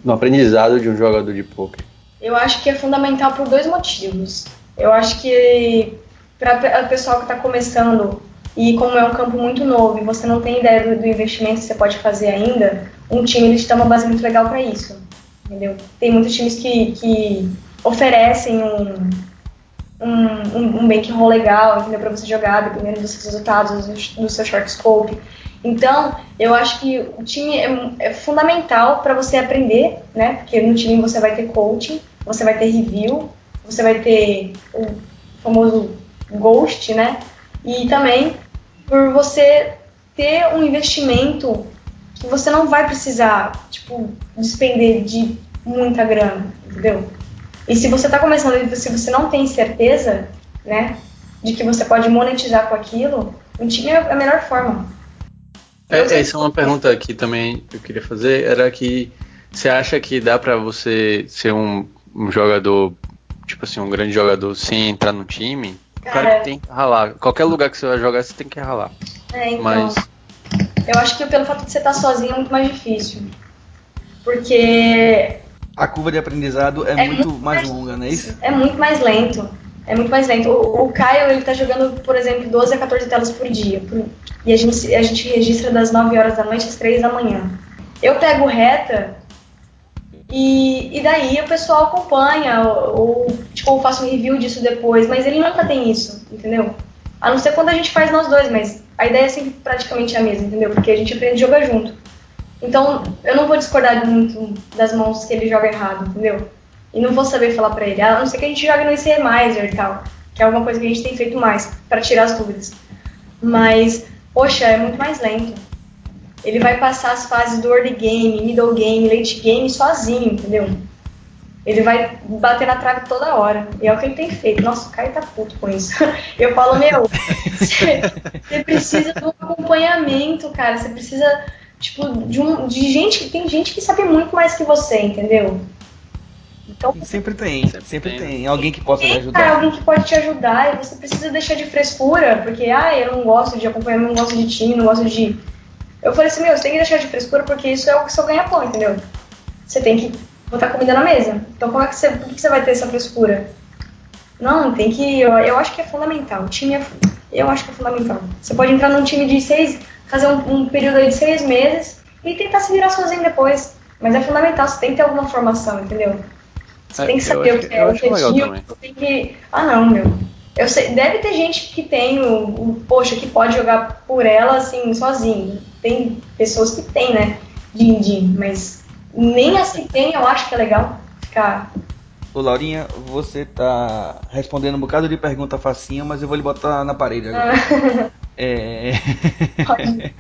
no aprendizado de um jogador de poker? Eu acho que é fundamental por dois motivos. Eu acho que para o pessoal que está começando E como é um campo muito novo e você não tem ideia do, do investimento que você pode fazer ainda, um time ele te dá uma base muito legal para isso, entendeu? Tem muitos times que, que oferecem um, um, um bankroll legal, entendeu, para você jogar, dependendo dos seus resultados, do seu short scope. Então, eu acho que o time é, é fundamental para você aprender, né? Porque no time você vai ter coaching, você vai ter review, você vai ter o famoso ghost, né? E também por você ter um investimento que você não vai precisar, tipo, despender de muita grana, entendeu? E se você está começando, se você não tem certeza, né, de que você pode monetizar com aquilo, o time é a melhor forma. É, essa é uma pergunta que também eu queria fazer, era que você acha que dá pra você ser um, um jogador, tipo assim, um grande jogador sem entrar no time? Cara, claro que tem que ralar, qualquer lugar que você vai jogar você tem que ralar. É, então, mas eu acho que pelo fato de você estar sozinho é muito mais difícil, porque a curva de aprendizado é, é muito, muito mais, mais longa, não é isso? É muito mais lento. É muito mais lento. O, o Caio, ele tá jogando, por exemplo, doze a quatorze telas por dia. Por, e a gente, a gente registra das nove horas da noite às três da manhã. Eu pego reta e, e daí o pessoal acompanha, ou, ou tipo, eu faço um review disso depois, mas ele nunca tem isso, entendeu? A não ser quando a gente faz nós dois, mas a ideia é sempre praticamente a mesma, entendeu? Porque a gente aprende a jogar junto. Então, eu não vou discordar muito das mãos que ele joga errado, entendeu? E não vou saber falar pra ele, a não ser que a gente jogue no I C E Maiser e tal, que é alguma coisa que a gente tem feito mais, pra tirar as dúvidas. Mas, poxa, é muito mais lento. Ele vai passar as fases do early game, middle game, late game sozinho, entendeu? Ele vai bater na trave toda hora, e é o que ele tem feito. Nossa, o Caio tá puto com isso. Eu falo, meu, você, você precisa de um acompanhamento, cara, você precisa, tipo, de, um, de gente, tem gente que sabe muito mais que você, entendeu? Então, sempre tem, sempre, sempre tem. tem. Alguém que possa te ajudar. É, alguém que pode te ajudar e você precisa deixar de frescura, porque, ah, eu não gosto de acompanhar, não gosto de time, não gosto de... Eu falei assim, meu, você tem que deixar de frescura porque isso é o seu ganha-pão, entendeu? Você tem que botar comida na mesa. Então, como é que você, por que você vai ter essa frescura? Não, tem que... Eu, eu acho que é fundamental. O time é... Eu acho que é fundamental. Você pode entrar num time de seis... Fazer um, um período aí de seis meses e tentar se virar sozinho depois. Mas é fundamental, você tem que ter alguma formação, entendeu? Você tem que saber o que é o objetivo, você tem que... Ah, não, meu. Eu sei, deve ter gente que tem o, o... Poxa, que pode jogar por ela, assim, sozinho. Tem pessoas que tem, né? Din, din, mas nem as que tem, eu acho que é legal ficar... Ô, Laurinha, você tá respondendo um bocado de pergunta facinha, mas eu vou lhe botar na parede agora. Ah. É... Pode.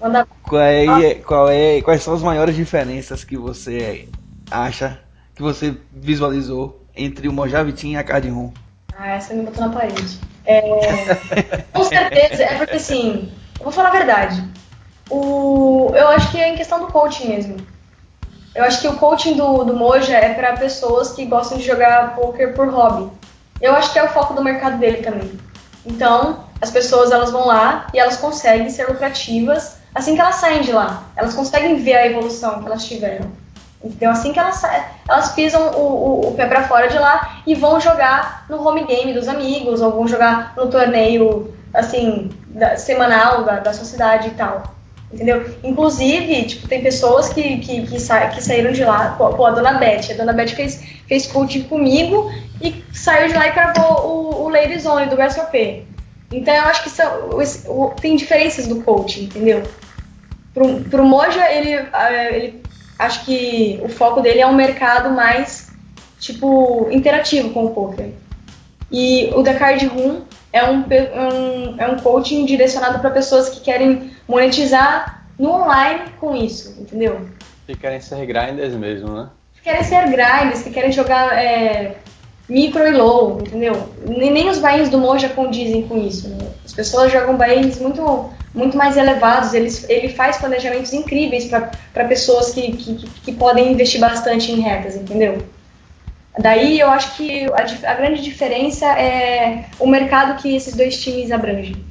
Manda... Qual é, qual é, quais são as maiores diferenças que você acha... que você visualizou entre o Mojave Team e a Card Room? Ah, essa me botou na parede. É, com certeza, é porque assim, eu vou falar a verdade. O, eu acho que é em questão do coaching mesmo. Eu acho que o coaching do, do Moja é para pessoas que gostam de jogar poker por hobby. Eu acho que é o foco do mercado dele também. Então, as pessoas elas vão lá e elas conseguem ser lucrativas assim que elas saem de lá. Elas conseguem ver a evolução que elas tiveram. Então, assim que elas, elas pisam o, o, o pé pra fora de lá e vão jogar no home game dos amigos, ou vão jogar no torneio, assim, da, semanal da, da sociedade e tal, entendeu? Inclusive, tipo, tem pessoas que, que, que, sa, que saíram de lá, pô, a Dona Beth, a Dona Beth fez, fez coaching comigo e saiu de lá e cravou o, o Ladies Zone do B S O P. Então, eu acho que são, tem diferenças do coaching, entendeu? Pro, pro Moja, ele... ele acho que o foco dele é um mercado mais, tipo, interativo com o poker. E o da Card Room é um, um, é um coaching direcionado para pessoas que querem monetizar no online com isso, entendeu? Que querem ser grinders mesmo, né? Que querem ser grinders, que querem jogar é, micro e low, entendeu? Nem, nem os bains do Moja condizem com isso, né? As pessoas jogam bains muito... muito mais elevados, ele, ele faz planejamentos incríveis para pessoas que, que, que podem investir bastante em retas, entendeu? Daí eu acho que a, a grande diferença é o mercado que esses dois times abrangem.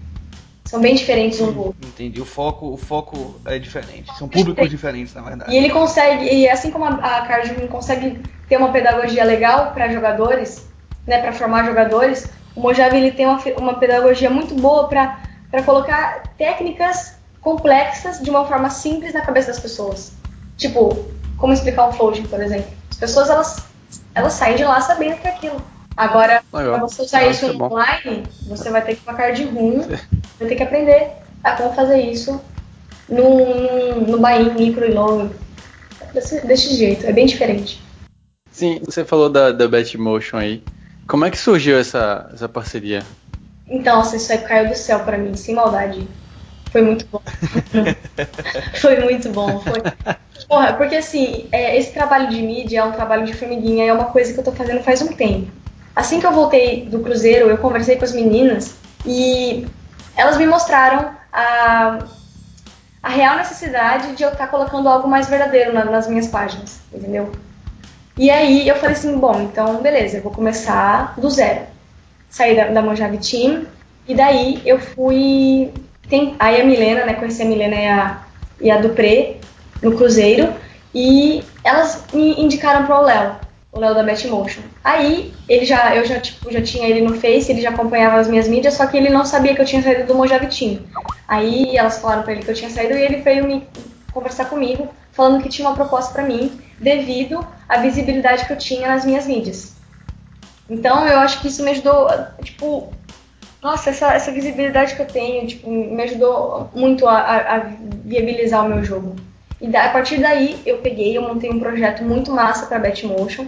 São bem diferentes um do outro. Entendi, o foco, o foco é diferente, são públicos diferentes, na verdade. E ele consegue, e assim como a, a Card Room consegue ter uma pedagogia legal para jogadores, né, para formar jogadores, o Mojave ele tem uma, uma pedagogia muito boa para para colocar técnicas complexas de uma forma simples na cabeça das pessoas. Tipo, como explicar o floating, por exemplo. As pessoas, elas, elas saem de lá sabendo que é aquilo. Agora, para você usar isso online, você vai ter que ir para Card Room, vai ter que aprender a como fazer isso no, no buy-in, micro e long. Desse, desse jeito, é bem diferente. Sim, você falou da, da Betmotion aí. Como é que surgiu essa, essa parceria? Então, assim, isso aí caiu do céu pra mim, sem maldade. Foi muito bom. Foi muito bom. Foi... Porra, porque assim, é, esse trabalho de mídia é um trabalho de formiguinha, é uma coisa que eu tô fazendo faz um tempo. Assim que eu voltei do Cruzeiro, eu conversei com as meninas e elas me mostraram a, a real necessidade de eu estar colocando algo mais verdadeiro na, nas minhas páginas, entendeu? E aí eu falei assim, bom, então beleza, eu vou começar do zero. Saí da, da Mojave Team e daí eu fui... Tem, aí a Milena, né, conheci a Milena e a, e a Dupré no Cruzeiro e elas me indicaram para o Léo, o Léo da Betmotion. Aí ele já, eu já, tipo, já tinha ele no Face, ele já acompanhava as minhas mídias, só que ele não sabia que eu tinha saído do Mojave Team. Aí elas falaram para ele que eu tinha saído e ele veio me conversar comigo, falando que tinha uma proposta para mim devido à visibilidade que eu tinha nas minhas mídias. Então eu acho que isso me ajudou, tipo, nossa, essa, essa visibilidade que eu tenho, tipo, me ajudou muito a, a, a viabilizar o meu jogo. E da, a partir daí eu peguei, eu montei um projeto muito massa para Betmotion,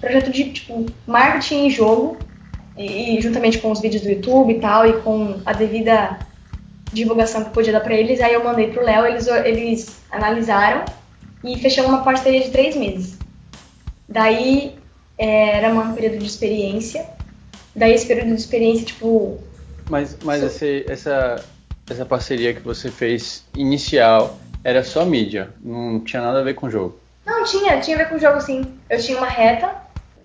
projeto de tipo marketing em jogo, e, e juntamente com os vídeos do YouTube e tal, e com a devida divulgação que eu podia dar para eles, aí eu mandei pro Léo, eles, eles analisaram e fechamos uma parceria de três meses. Daí é, era um período de experiência, daí esse período de experiência, tipo... Mas, mas so... esse, essa, essa parceria que você fez inicial era só mídia, não tinha nada a ver com o jogo? Não, tinha, tinha a ver com o jogo, sim. Eu tinha uma reta,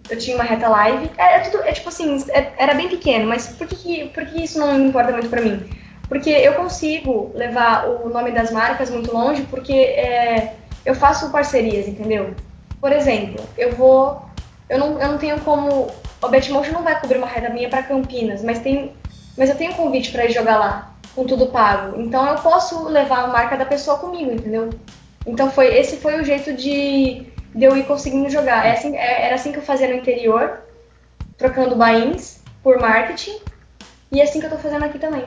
eu tinha uma reta live, é, é tudo, é tipo assim, é, era bem pequeno, mas por que, que, por que isso não importa muito pra mim? Porque eu consigo levar o nome das marcas muito longe porque é, eu faço parcerias, entendeu? Por exemplo, eu vou... Eu não, eu não tenho como... O Betmotion não vai cobrir uma reta minha para Campinas, mas, tem, mas eu tenho um convite para ir jogar lá, com tudo pago. Então eu posso levar a marca da pessoa comigo, entendeu? Então foi, esse foi o jeito de, de eu ir conseguindo jogar. É assim, é, era assim que eu fazia no interior, trocando buy-ins por marketing, e é assim que eu tô fazendo aqui também.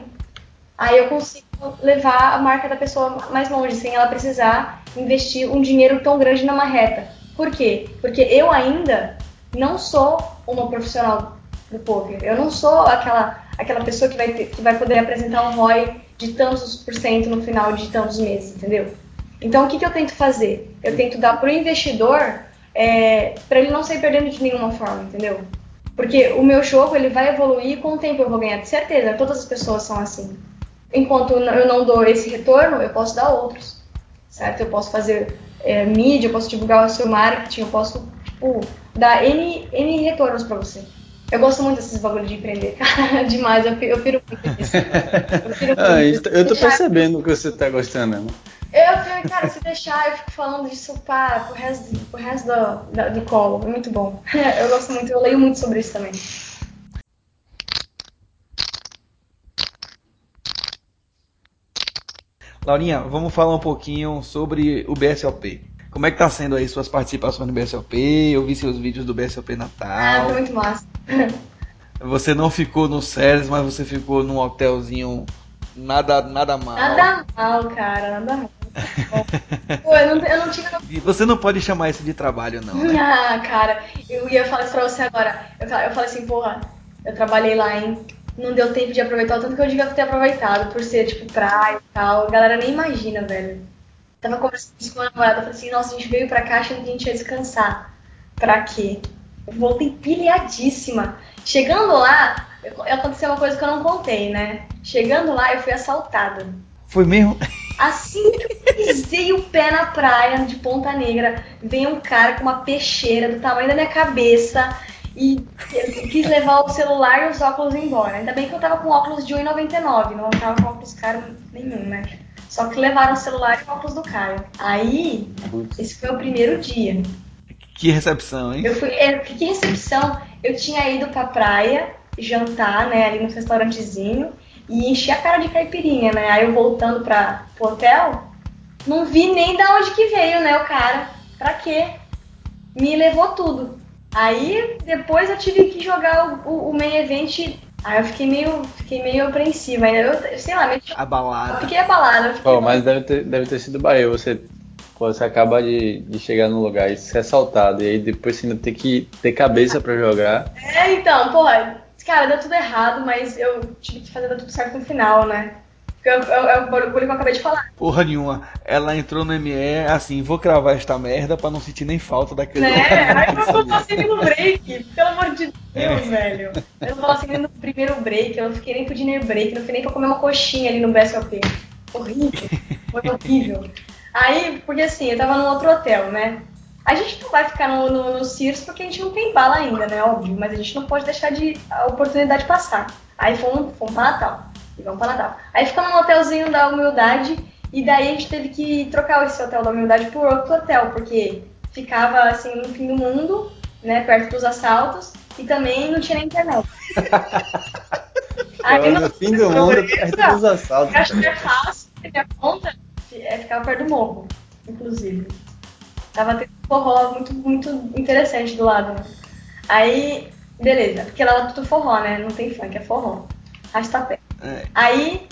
Aí eu consigo levar a marca da pessoa mais longe, sem ela precisar investir um dinheiro tão grande numa reta. Por quê? Porque eu ainda não sou uma profissional do poker. Eu não sou aquela, aquela pessoa que vai, ter, que vai poder apresentar um R O I de tantos por cento no final de tantos meses, entendeu? Então, o que, que eu tento fazer? Eu tento dar pro investidor é, para ele não sair perdendo de nenhuma forma, entendeu? Porque o meu jogo ele vai evoluir e com o tempo eu vou ganhar, de certeza. Todas as pessoas são assim. Enquanto eu não dou esse retorno, eu posso dar outros, certo? Eu posso fazer é, mídia, eu posso divulgar o seu marketing, eu posso, tipo, dar N, N retornos pra você. Eu gosto muito desses bagulhos de empreender, cara, demais, eu, eu piro muito disso. Eu, piro muito ah, disso. eu tô percebendo que você tá gostando, né? Eu, cara, se deixar, eu fico falando disso para, pro resto, pro resto do, da, do colo, é muito bom. Eu gosto muito, eu leio muito sobre isso também. Laurinha, vamos falar um pouquinho sobre o B S O P. Como é que tá sendo aí suas participações no B S O P? Eu vi seus vídeos do B S O P Natal. Ah, foi muito massa. Você não ficou no Séries, mas você ficou num hotelzinho nada, nada mal. Nada mal, cara, nada mal. Pô, eu não, eu não tive... E você não pode chamar isso de trabalho, não, né? Ah, cara, eu ia falar isso pra você agora. Eu, eu falei assim, porra, eu trabalhei lá, hein? Não deu tempo de aproveitar o tanto que eu devia ter aproveitado, por ser, tipo, praia e tal. A galera nem imagina, velho. Tava conversando com a namorada, falei assim, nossa, a gente veio pra cá achando que a gente ia descansar. Pra quê? Eu voltei pilhadíssima. Chegando lá, aconteceu uma coisa que eu não contei, né? Chegando lá, eu fui assaltada. Foi mesmo? Assim que eu pisei o pé na praia de Ponta Negra, veio um cara com uma peixeira do tamanho da minha cabeça... E quis levar o celular e os óculos embora. Ainda bem que eu tava com óculos de um real e noventa e nove centavos, não tava com óculos caro nenhum, né? Só que levaram o celular e o óculos do cara. Aí, esse foi o primeiro dia. Que recepção, hein? Eu fui, é, que recepção. Eu tinha ido pra praia jantar, né, ali no restaurantezinho. E enchi a cara de caipirinha, né? Aí eu voltando pra, pro hotel, não vi nem da onde que veio, né, o cara. Pra quê? Me levou tudo. Aí depois eu tive que jogar o, o, o main event. Aí eu fiquei meio, fiquei meio apreensiva. Eu, eu sei lá, meio... abalada. Eu fiquei abalada. Eu fiquei Pô, mas deve ter, deve ter sido Bahia. Você, você acaba de, de chegar num lugar e ser assaltado. E aí depois você ainda tem que ter cabeça pra jogar. É, então, porra. Cara, deu tudo errado, mas eu tive que fazer dar tudo certo no final, né? Porque é o bagulho que eu acabei de falar. Porra nenhuma. Ela entrou no M E assim, vou cravar esta merda pra não sentir nem falta daquele... É, aí eu vou conseguir no break. Pelo amor de Deus, é. velho. Eu vou conseguir no primeiro break. Eu não fiquei nem pro dinner break. Não fui nem pra comer uma coxinha ali no B S O P. Horrível. Foi horrível. Aí, porque assim, eu tava num outro hotel, né? A gente não vai ficar no, no, no Sears porque a gente não tem bala ainda, né? Óbvio, mas a gente não pode deixar de, a oportunidade passar. Aí fomos, fomos pra Natal. E vamos pra Natal. Aí ficamos num hotelzinho da Humildade e daí a gente teve que trocar esse hotel da Humildade por outro hotel, porque ficava assim no fim do mundo, né? Perto dos assaltos e também não tinha nem internet. Aí, no fim do mundo, perto dos assaltos. Acho que é fácil, porque a ponta é ficar perto do morro, inclusive. Tava tendo um forró muito, muito interessante do lado, né? Aí, beleza. Porque lá é tudo forró, né? Não tem funk, é forró. Rastapé. É. Aí,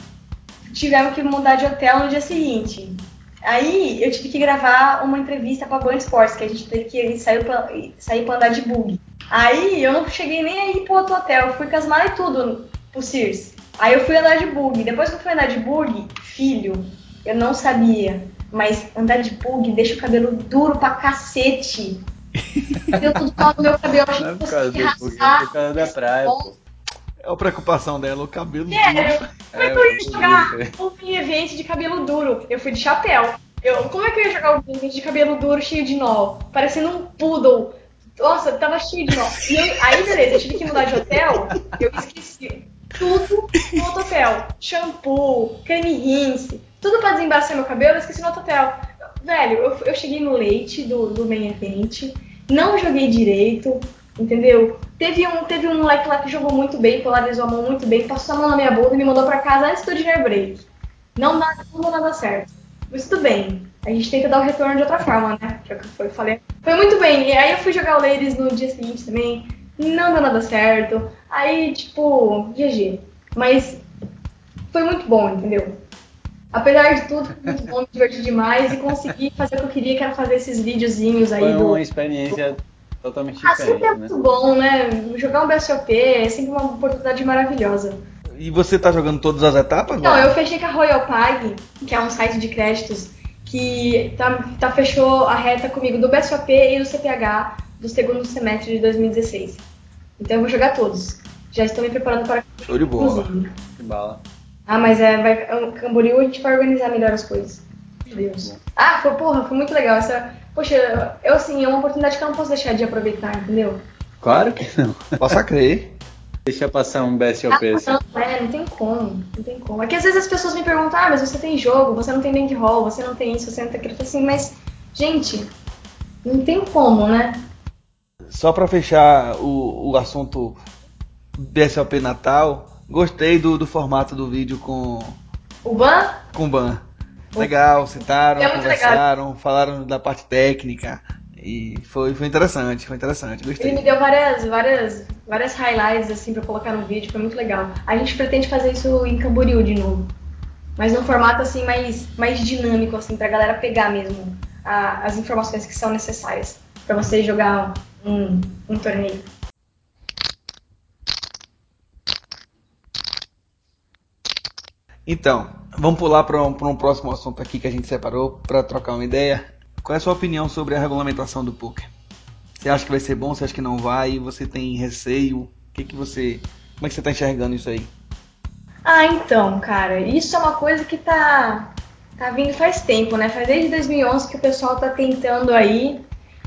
tivemos que mudar de hotel no dia seguinte. Aí, eu tive que gravar uma entrevista pra Band Sports, que a gente teve que sair pra, sair pra andar de bug. Aí, eu não cheguei nem aí pro outro hotel. Eu fui com as malas e tudo pro Sears. Aí, eu fui andar de bug. Depois que eu fui andar de bug, filho, eu não sabia... Mas andar de bug deixa o cabelo duro pra cacete. Deu tudo mal no meu cabelo. Não é por causa do bug, é por causa da praia. É a preocupação dela, o cabelo é, duro. Como é que eu ia jogar um evento de cabelo duro? Eu fui de chapéu. Eu, como é que eu ia jogar um evento de cabelo duro cheio de nó? Parecendo um poodle. Nossa, tava cheio de nó. E eu, aí, beleza, eu tive que mudar de hotel. Eu esqueci tudo no outro hotel. Shampoo, creme rinse. Tudo pra desembaraçar meu cabelo, eu esqueci no outro hotel. Velho, eu, eu cheguei no leite do, do main event, não joguei direito, entendeu? Teve um, teve um moleque lá que jogou muito bem, polarizou a mão muito bem, passou a mão na minha bunda e me mandou pra casa antes do dinner break. Não dá, não dá nada certo. Mas tudo bem, a gente tenta dar o retorno de outra forma, né? Que é o que eu falei. Foi muito bem, e aí eu fui jogar o Ladies no dia seguinte também, não dá nada certo. Aí, tipo, G G. Mas foi muito bom, entendeu? Apesar de tudo, muito bom, me diverti demais e consegui fazer o que eu queria, que era fazer esses videozinhos aí. Foi uma do... experiência totalmente ah, diferente, sempre é muito né? bom, né? Jogar um B S O P é sempre uma oportunidade maravilhosa. E você tá jogando todas as etapas? Não, eu fechei com a Royal Pag, que é um site de créditos, que tá, tá, fechou a reta comigo do B S O P e do C P H do segundo semestre de dois mil e dezesseis. Então eu vou jogar todos. Já estou me preparando para... Show de bola. Que bala. Ah, mas é, vai, o Camboriú a gente vai organizar melhor as coisas. Meu Deus. Ah, foi, porra, foi muito legal. Essa, poxa, eu assim, é uma oportunidade que eu não posso deixar de aproveitar, entendeu? Claro que não. Posso crer. Deixa passar um B S O P. Ah, não, é, não tem como, não tem como. É que às vezes as pessoas me perguntam, ah, mas você tem jogo, você não tem bankroll, você não tem isso, você não tem aquilo. Eu falo assim, mas, gente, não tem como, né? Só pra fechar o, o assunto B S O P Natal... Gostei do, do formato do vídeo com... O Ban? Com o Ban. Legal, citaram, é conversaram, legal. Falaram da parte técnica. E foi, foi interessante, foi interessante, gostei. Ele me deu várias, várias, várias highlights assim, pra colocar no vídeo, foi muito legal. A gente pretende fazer isso em Camboriú de novo. Mas num formato assim, mais, mais dinâmico, assim, pra galera pegar mesmo a, as informações que são necessárias pra você jogar um, um torneio. Então, vamos pular para um, para um próximo assunto aqui que a gente separou para trocar uma ideia. Qual é a sua opinião sobre a regulamentação do poker? Você acha que vai ser bom? Você acha que não vai? Você tem receio? O que que você, como é que você está enxergando isso aí? Ah, então, cara, isso é uma coisa que tá, tá vindo faz tempo, né? Faz desde dois mil e onze que o pessoal tá tentando aí.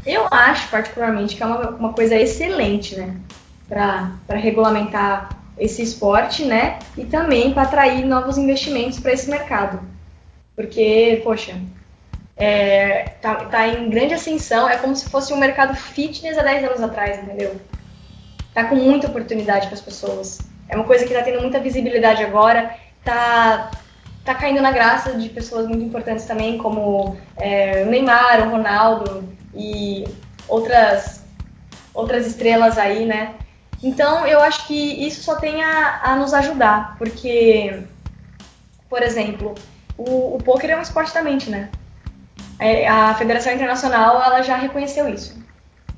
Eu acho, particularmente, que é uma, uma coisa excelente, né? Para para regulamentar esse esporte, né, e também para atrair novos investimentos para esse mercado, porque, poxa, é, tá, tá em grande ascensão, é como se fosse um mercado fitness há dez anos atrás, entendeu? Tá com muita oportunidade para as pessoas, É uma coisa que está tendo muita visibilidade agora, está tá caindo na graça de pessoas muito importantes também, como é, o Neymar, o Ronaldo e outras, outras estrelas aí, né? Então, eu acho que isso só tem a, a nos ajudar, porque, por exemplo, o, o pôquer é um esporte da mente, né? A Federação Internacional, ela já reconheceu isso.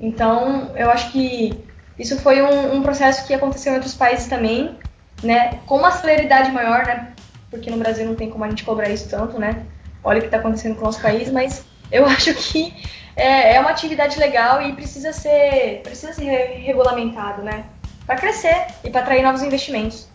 Então, eu acho que isso foi um, um processo que aconteceu em outros países também, né? Com uma celeridade maior, né? Porque no Brasil não tem como a gente cobrar isso tanto, né? Olha o que está acontecendo com o nosso país, mas eu acho que é, é uma atividade legal e precisa ser, precisa ser regulamentado, né? Para crescer e para atrair novos investimentos.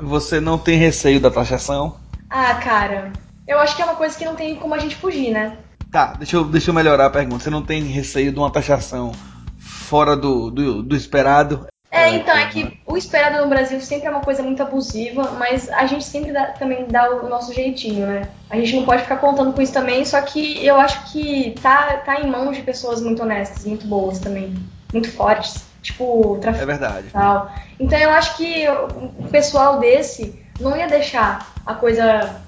Você não tem receio da taxação? Ah, cara, eu acho que é uma coisa que não tem como a gente fugir, né? Tá, deixa eu, deixa eu melhorar a pergunta. Você não tem receio de uma taxação fora do, do, do esperado? É, então, é que o esperado no Brasil sempre é uma coisa muito abusiva, mas a gente sempre dá, também dá o nosso jeitinho, né? A gente não pode ficar contando com isso também, só que eu acho que tá, tá em mãos de pessoas muito honestas, muito boas também, muito fortes, tipo... Traf... É verdade. Tal. Então eu acho que o pessoal desse não ia deixar a coisa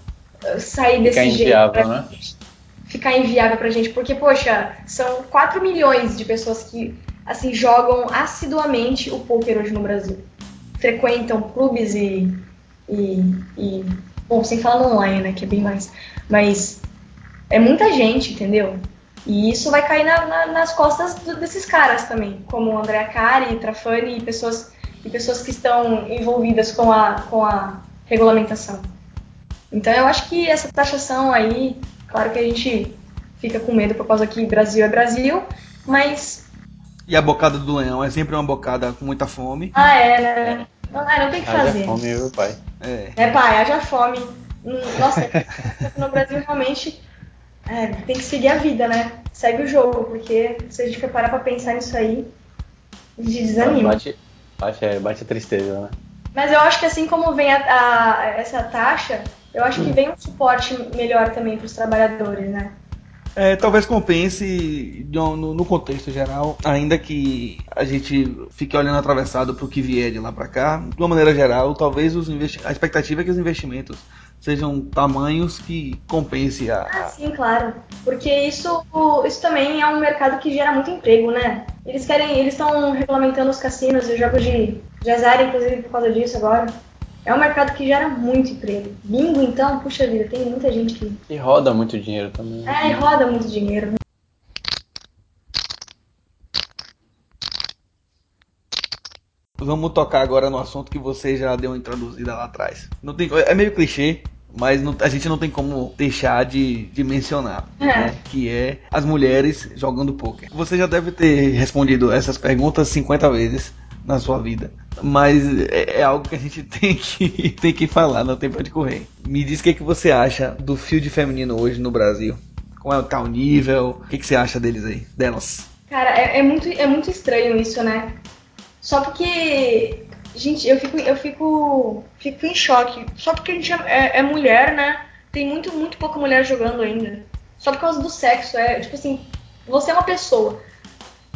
sair desse jeito. Ficar inviável, né? Ficar inviável pra gente, porque, poxa, são quatro milhões de pessoas que... assim, jogam assiduamente o pôquer hoje no Brasil. Frequentam clubes e, e, e... Bom, sem falar no online, né, que é bem mais... Mas é muita gente, entendeu? E isso vai cair na, na, nas costas do, desses caras também, como o André Acari, Trafani e pessoas, e pessoas que estão envolvidas com a, com a regulamentação. Então eu acho que essa taxação aí, claro que a gente fica com medo por causa que Brasil é Brasil, mas... E a bocada do leão é sempre uma bocada com muita fome. Ah, é, né? Não, não tem o que fazer. Haja fome, meu pai. É, é pai, haja fome. Nossa, no Brasil realmente é, tem que seguir a vida, né? Segue o jogo, porque se a gente for parar pra pensar nisso aí, a gente desanima. Bate, bate, bate a tristeza, né? Mas eu acho que assim como vem a, a, essa taxa, eu acho que vem um suporte melhor também pros trabalhadores, né? É, talvez compense no, no contexto geral, ainda que a gente fique olhando atravessado para o que vier de lá para cá. De uma maneira geral, talvez os investi- a expectativa é que os investimentos sejam tamanhos que compense a... Ah, sim, claro. Porque isso, isso também é um mercado que gera muito emprego, né? Eles querem, eles estão regulamentando os cassinos e os jogos de, de azar, inclusive, por causa disso agora. É um mercado que gera muito emprego. Bingo, então, puxa vida, tem muita gente que... E roda muito dinheiro também. É, e roda muito dinheiro. Vamos tocar agora no assunto que você já deu uma introduzida lá atrás. Não tem, é meio clichê, mas não, a gente não tem como deixar de, de mencionar. É. Né, que é as mulheres jogando pôquer. Você já deve ter respondido essas perguntas cinquenta vezes. Na sua vida, mas é algo que a gente tem que, tem que falar, não tem pra onde correr. Me diz o que, é que você acha do field feminino hoje no Brasil, qual é o tal nível, o que, que você acha deles aí, delas? Cara, é, é, muito, é muito estranho isso, né? Só porque, gente, eu fico, eu fico, fico em choque, só porque a gente é, é mulher, né? Tem muito, muito pouca mulher jogando ainda, só por causa do sexo, é tipo assim, você é uma pessoa...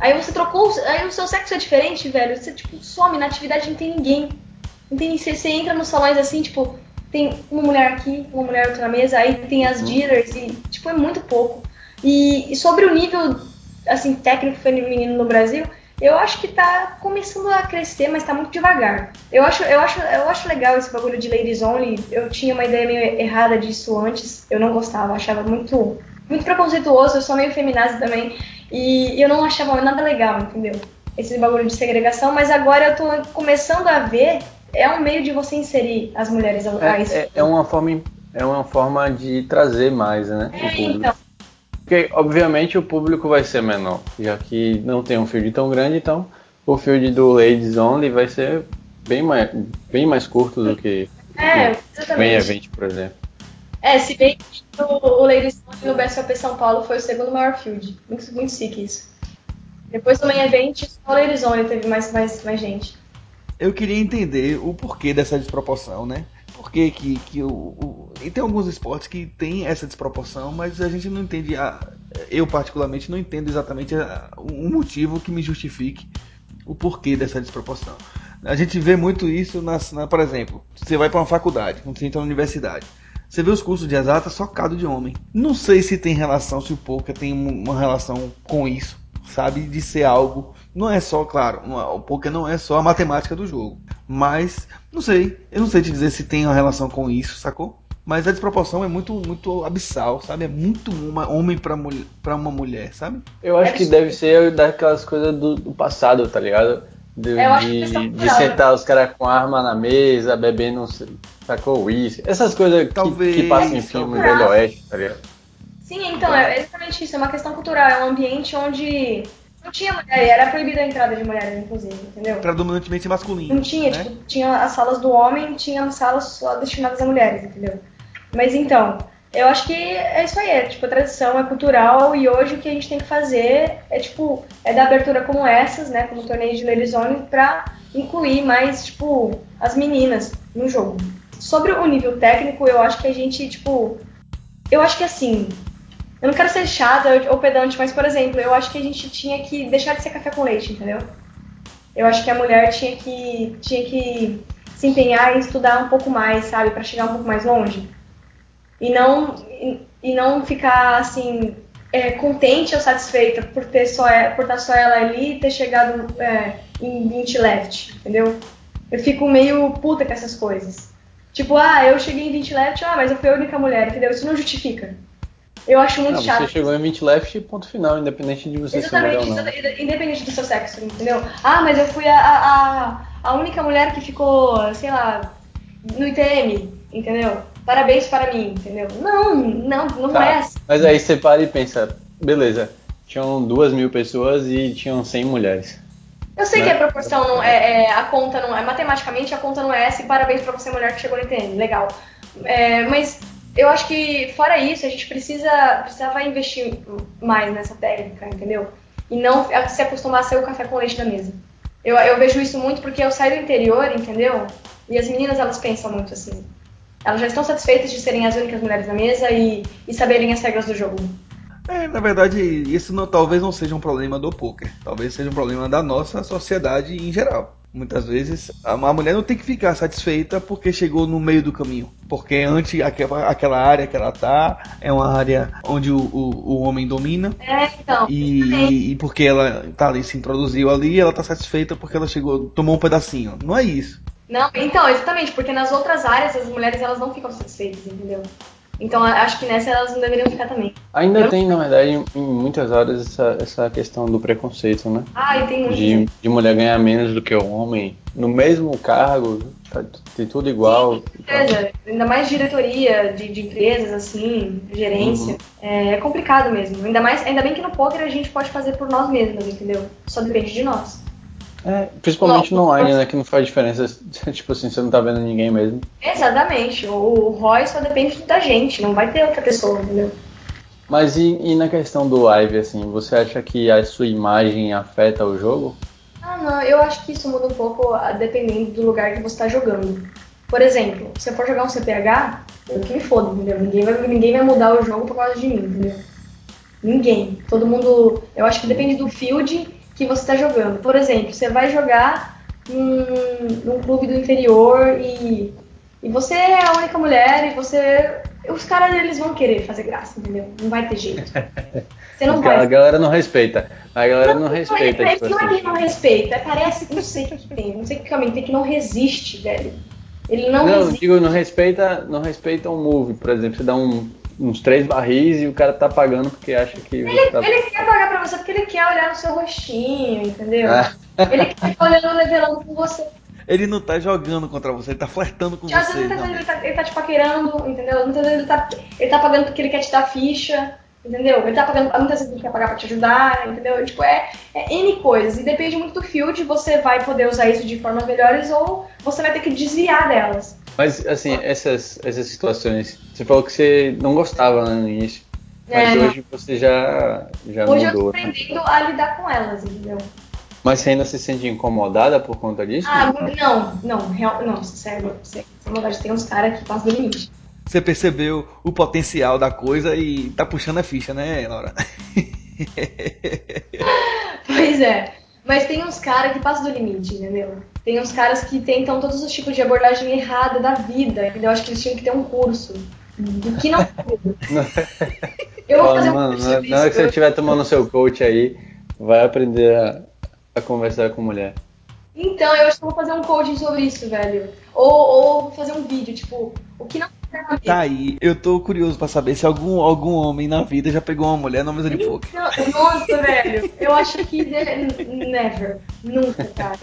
Aí você trocou, aí o seu sexo é diferente, velho, você, tipo, some, na atividade não tem ninguém. Não tem, você, você entra nos salões assim, tipo, tem uma mulher aqui, uma mulher outra na mesa, aí tem as dealers e, tipo, é muito pouco. E, e sobre o nível, assim, técnico feminino no Brasil, eu acho que tá começando a crescer, mas tá muito devagar. Eu acho, eu acho, eu acho legal esse bagulho de Ladies Only, eu tinha uma ideia meio errada disso antes, eu não gostava, achava muito, muito preconceituoso, eu sou meio feminazi também. E eu não achava nada legal, entendeu? Esse bagulho de segregação, mas agora eu tô começando a ver, é um meio de você inserir as mulheres a, a isso. É, é, uma forma, é uma forma de trazer mais, né? É, o público. Então. Porque, obviamente, o público vai ser menor, já que não tem um field tão grande, então o field do Ladies Only vai ser bem mais, bem mais curto do que é, o Main Event, por exemplo. É, se bem que o Ladies Zone no B S O P São Paulo foi o segundo maior field. Muito, muito chique isso. Depois do Main Event, só o Ladies Zone teve mais, mais, mais gente. Eu queria entender o porquê dessa desproporção, né? Por que que, que o, o... E tem alguns esportes que tem essa desproporção, mas a gente não entende... A... Eu, particularmente, não entendo exatamente a... o motivo que me justifique o porquê dessa desproporção. A gente vê muito isso, nas, na, por exemplo, você vai para uma faculdade, quando você entra na universidade, você vê os cursos de exatas socado de homem. Não sei se tem relação, se o poker tem uma relação com isso, sabe? De ser algo... Não é só, claro, o poker não é só a matemática do jogo. Mas, não sei, eu não sei te dizer se tem uma relação com isso, sacou? Mas a desproporção é muito, muito abissal, sabe? É muito uma, homem pra, mulher, pra uma mulher, sabe? Eu acho que deve ser daquelas coisas do, do passado, tá ligado? De, de, de sentar os caras com arma na mesa, bebendo, sacou, uísque. Essas coisas que, Talvez, que passam em filme do Velho Oeste, tá ligado? Sim, então, é exatamente isso. É uma questão cultural, é um ambiente onde... Não tinha mulher, era proibida a entrada de mulheres, inclusive, entendeu? Predominantemente masculino. Não tinha, né? Tipo, tinha as salas do homem, tinha salas só destinadas a mulheres, entendeu? Mas então, eu acho que é isso aí, é tipo, a tradição é cultural e hoje o que a gente tem que fazer é, tipo, é dar abertura como essas, né, como o torneio de Ladies Zone, pra incluir mais, tipo, as meninas no jogo. Sobre o nível técnico, eu acho que a gente, tipo, eu acho que assim... Eu não quero ser chata ou pedante, mas, por exemplo, eu acho que a gente tinha que deixar de ser café com leite, entendeu? Eu acho que a mulher tinha que, tinha que se empenhar em estudar um pouco mais, sabe? Pra chegar um pouco mais longe. E não, e, e não ficar, assim, é, contente ou satisfeita por ter só, por estar só ela ali e ter chegado é, em vinte left, entendeu? Eu fico meio puta com essas coisas. Tipo, ah, eu cheguei em vinte left, ah, mas eu fui a única mulher, entendeu? Isso não justifica. Eu acho muito não, chato. Você chegou em vinte left e ponto final, independente de você ser mulher ou não. Independente do seu sexo, entendeu? Ah, mas eu fui a, a, a única mulher que ficou, sei lá, no I T M, entendeu? Parabéns para mim, entendeu? Não, não, não tá. É assim. Mas aí você para e pensa, beleza, tinham duas mil pessoas e tinham cem mulheres. Eu sei, né? Que a proporção não é, é, a conta não é, matematicamente a conta não é essa e parabéns para você mulher que chegou no I T M, legal. É, mas... Eu acho que, fora isso, a gente precisa, precisava investir mais nessa técnica, entendeu? E não se acostumar a ser o café com leite da mesa. Eu, eu vejo isso muito porque eu saio do interior, entendeu? E as meninas, elas pensam muito assim. Elas já estão satisfeitas de serem as únicas mulheres da mesa e, e saberem as regras do jogo. É, na verdade, isso não, talvez não seja um problema do poker. Talvez seja um problema da nossa sociedade em geral. Muitas vezes a mulher não tem que ficar satisfeita porque chegou no meio do caminho, porque antes aquela, aquela área que ela tá é uma área onde o, o, o homem domina, é, então, e, e porque ela tá ali, se introduziu ali, ela tá satisfeita porque ela chegou, tomou um pedacinho. Não é isso. Não, então, exatamente, porque nas outras áreas as mulheres, elas não ficam satisfeitas, entendeu? Então acho que nessa elas não deveriam ficar também. Ainda tem, na verdade, em muitas áreas essa, essa questão do preconceito, né? Ah, e tem muito. De, de mulher ganhar menos do que o homem, no mesmo cargo, tá, tem tudo igual. Sim, com certeza. Ainda mais diretoria de, de empresas, assim, gerência. Uhum. É, é complicado mesmo. Ainda, mais, ainda bem que no poker a gente pode fazer por nós mesmos, entendeu? Só depende de nós. É, principalmente no online, né, que não faz diferença, tipo assim, você não tá vendo ninguém mesmo. Exatamente, o, o R O I só depende da gente, não vai ter outra pessoa, entendeu? Mas e, e na questão do live, assim, você acha que a sua imagem afeta o jogo? Ah, não, eu acho que isso muda um pouco dependendo do lugar que você tá jogando. Por exemplo, se eu for jogar um C P H, eu que me foda, entendeu? Ninguém vai, ninguém vai mudar o jogo por causa de mim, entendeu? Ninguém, todo mundo, eu acho que depende do field... que você está jogando. Por exemplo, você vai jogar num, num clube do interior e, e você é a única mulher e você... Os caras, eles vão querer fazer graça, entendeu? Não vai ter jeito. Você não vai. A galera não respeita. A galera não, não respeita. Não, tipo não, assim. É que não respeita. Parece que não sei o que tem. Não sei o que realmente tem, que não resiste, velho. Ele não, não resiste. Digo, não respeita, não respeita um move. Por exemplo, você dá um... uns três barris e o cara tá pagando porque acha que... Ele, tá... ele quer pagar pra você porque ele quer olhar no seu rostinho, entendeu? Ah. Ele quer ficar olhando, levelando com você. Ele não tá jogando contra você, ele tá flertando com Já, você. Ele tá, ele, tá, ele tá te paquerando, entendeu? Muitas vezes ele tá, ele tá pagando porque ele quer te dar ficha, entendeu? Ele tá pagando, muitas vezes ele quer pagar pra te ajudar, entendeu? Tipo, é, é N coisas. E depende muito do field, você vai poder usar isso de formas melhores ou você vai ter que desviar delas. Mas, assim, essas, essas situações, você falou que você não gostava, né, no início, mas é, hoje você já, já hoje mudou. Hoje eu tô aprendendo, né, a lidar com elas, entendeu? Mas você ainda se sente incomodada por conta disso? Ah, né? não, não, real, não, sério, sério, tem uns caras que passam do limite. Você percebeu o potencial da coisa e tá puxando a ficha, né, Laura? Pois é. Mas tem uns caras que passam do limite, entendeu? Tem uns caras que tentam todos os tipos de abordagem errada da vida. Então eu acho que eles tinham que ter um curso. Do que não... Eu vou fazer um curso disso. Na hora que você estiver tomando seu coach aí, vai aprender a, a conversar com mulher. Então, eu acho que eu vou fazer um coaching sobre isso, velho. Ou, ou fazer um vídeo, tipo, o que não... Tá aí, eu tô curioso pra saber se algum, algum homem na vida já pegou uma mulher na mesa de poker. Nossa, velho, eu acho que never, nunca, cara.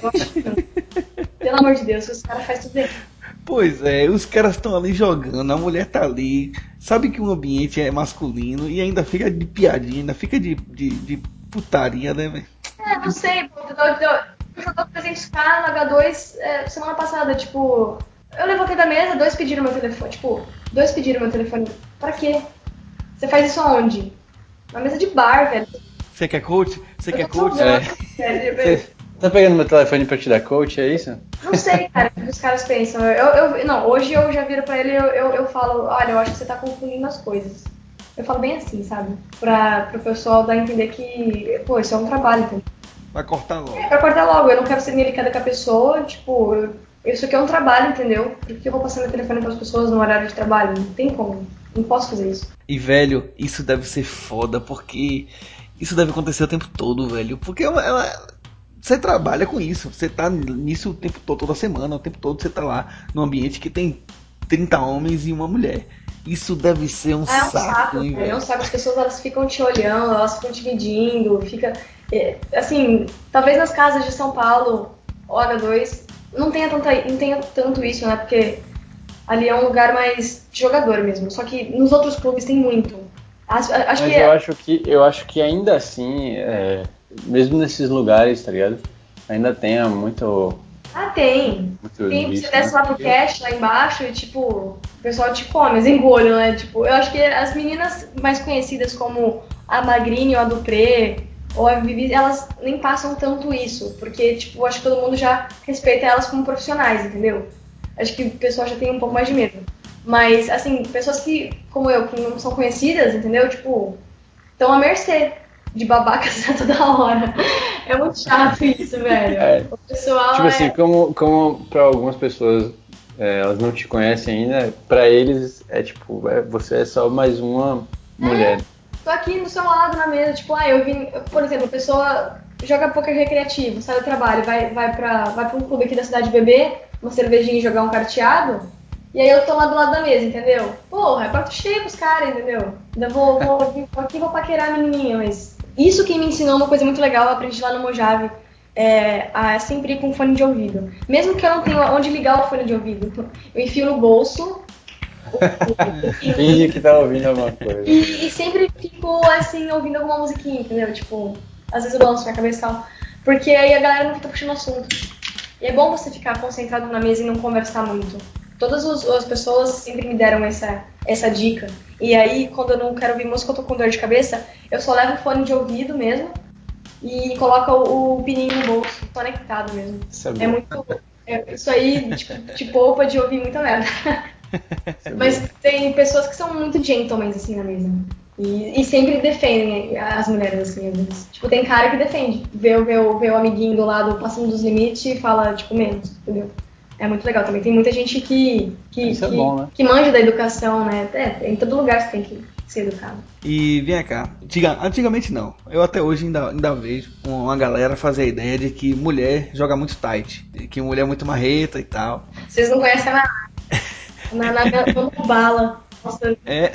Eu acho que nunca. Pelo amor de Deus, os caras fazem tudo bem. Pois é, os caras estão ali jogando, a mulher tá ali, sabe que o ambiente é masculino e ainda fica de piadinha, ainda fica de, de, de putaria, né, velho? É, não sei, pô, eu joguei trezentos K no agá dois é, semana passada, tipo... Eu levantei da mesa, dois pediram meu telefone. Tipo, dois pediram meu telefone. Pra quê? Você faz isso aonde? Na mesa de bar, velho. Você quer coach? Você quer coach? É. Você tá pegando meu telefone pra te dar coach, é isso? Não sei, cara, o que os caras pensam. Eu, eu, não, hoje eu já viro pra ele e eu, eu, eu falo, olha, eu acho que você tá confundindo as coisas. Eu falo bem assim, sabe? Pra, pro pessoal dar a entender que, pô, isso é um trabalho, entendeu? Vai cortar logo. É, pra cortar logo. Eu não quero ser milicada com a pessoa, tipo... Eu, isso aqui é um trabalho, entendeu? Por que eu vou passar meu telefone para as pessoas no horário de trabalho? Não tem como, não posso fazer isso. E, velho, isso deve ser foda, porque isso deve acontecer o tempo todo, velho. Porque ela, ela, você trabalha com isso, você tá nisso o tempo todo, toda semana, o tempo todo você tá lá num ambiente que tem trinta homens e uma mulher. Isso deve ser um, é um saco, saco, hein, velho? É um saco, as pessoas elas ficam te olhando, elas ficam te medindo, fica... É, assim, talvez nas casas de São Paulo, hora dois... Não tenha, tanta, não tenha tanto isso, né? Porque ali é um lugar mais de jogador mesmo. Só que nos outros clubes tem muito. Acho, acho Mas que... Eu, acho que, eu acho que ainda assim, é, mesmo nesses lugares, tá ligado? Ainda tem muito... Ah, tem. Muito tem lixo, você desce, né, lá pro cash, lá embaixo, e tipo, o pessoal te come, engolho, né? Tipo, eu acho que as meninas mais conhecidas como a Magrini ou a Dupré... ou a Vivi, elas nem passam tanto isso, porque, tipo, acho que todo mundo já respeita elas como profissionais, entendeu? Acho que o pessoal já tem um pouco mais de medo. Mas, assim, pessoas que, como eu, que não são conhecidas, entendeu? Tipo, estão à mercê de babacas toda hora. É muito chato isso, velho. É, o pessoal tipo é... assim, como, como pra algumas pessoas, é, elas não te conhecem ainda, pra eles é tipo, é, você é só mais uma mulher. É. Tô aqui do seu lado na mesa, tipo, ah, eu vim, por exemplo, a pessoa joga poker recreativo, sai do trabalho, vai, vai, pra, vai pra um clube aqui da cidade beber, uma cervejinha e jogar um carteado, e aí eu tô lá do lado da mesa, entendeu? Porra, é prato cheio pros caras, entendeu? Ainda vou, vou, vou aqui vou paquerar a menininha, mas... Isso que me ensinou uma coisa muito legal, eu aprendi lá no Mojave, é, a sempre ir com fone de ouvido. Mesmo que eu não tenha onde ligar o fone de ouvido, eu enfio no bolso... Finge que tá ouvindo alguma coisa. E, e sempre fico assim, ouvindo alguma musiquinha, entendeu? Tipo, às vezes eu balanço minha cabeça e tal. Porque aí a galera não fica puxando assunto. E é bom você ficar concentrado na mesa e não conversar muito. Todas os, as pessoas sempre me deram essa, essa dica. E aí, quando eu não quero ouvir música, eu tô com dor de cabeça, eu só levo o fone de ouvido mesmo e coloco o, o pininho no bolso, conectado mesmo. É, é muito. É, isso aí tipo, te poupa de ouvir muita merda. Mas tem pessoas que são muito gentlemen assim na mesa. E, e sempre defendem as mulheres assim, às vezes. Tipo, tem cara que defende. Vê o, vê o, vê o amiguinho do lado passando dos limites e fala, tipo, menos, entendeu? É muito legal também. Tem muita gente que, que, que, é bom, né? Que manja da educação, né? É, em todo lugar você tem que ser educado. E vem cá, antigamente não. Eu até hoje ainda, ainda vejo uma galera fazer a ideia de que mulher joga muito tight, que mulher é muito marreta e tal. Vocês não conhecem nada. Na, na, na bala. Nossa, é.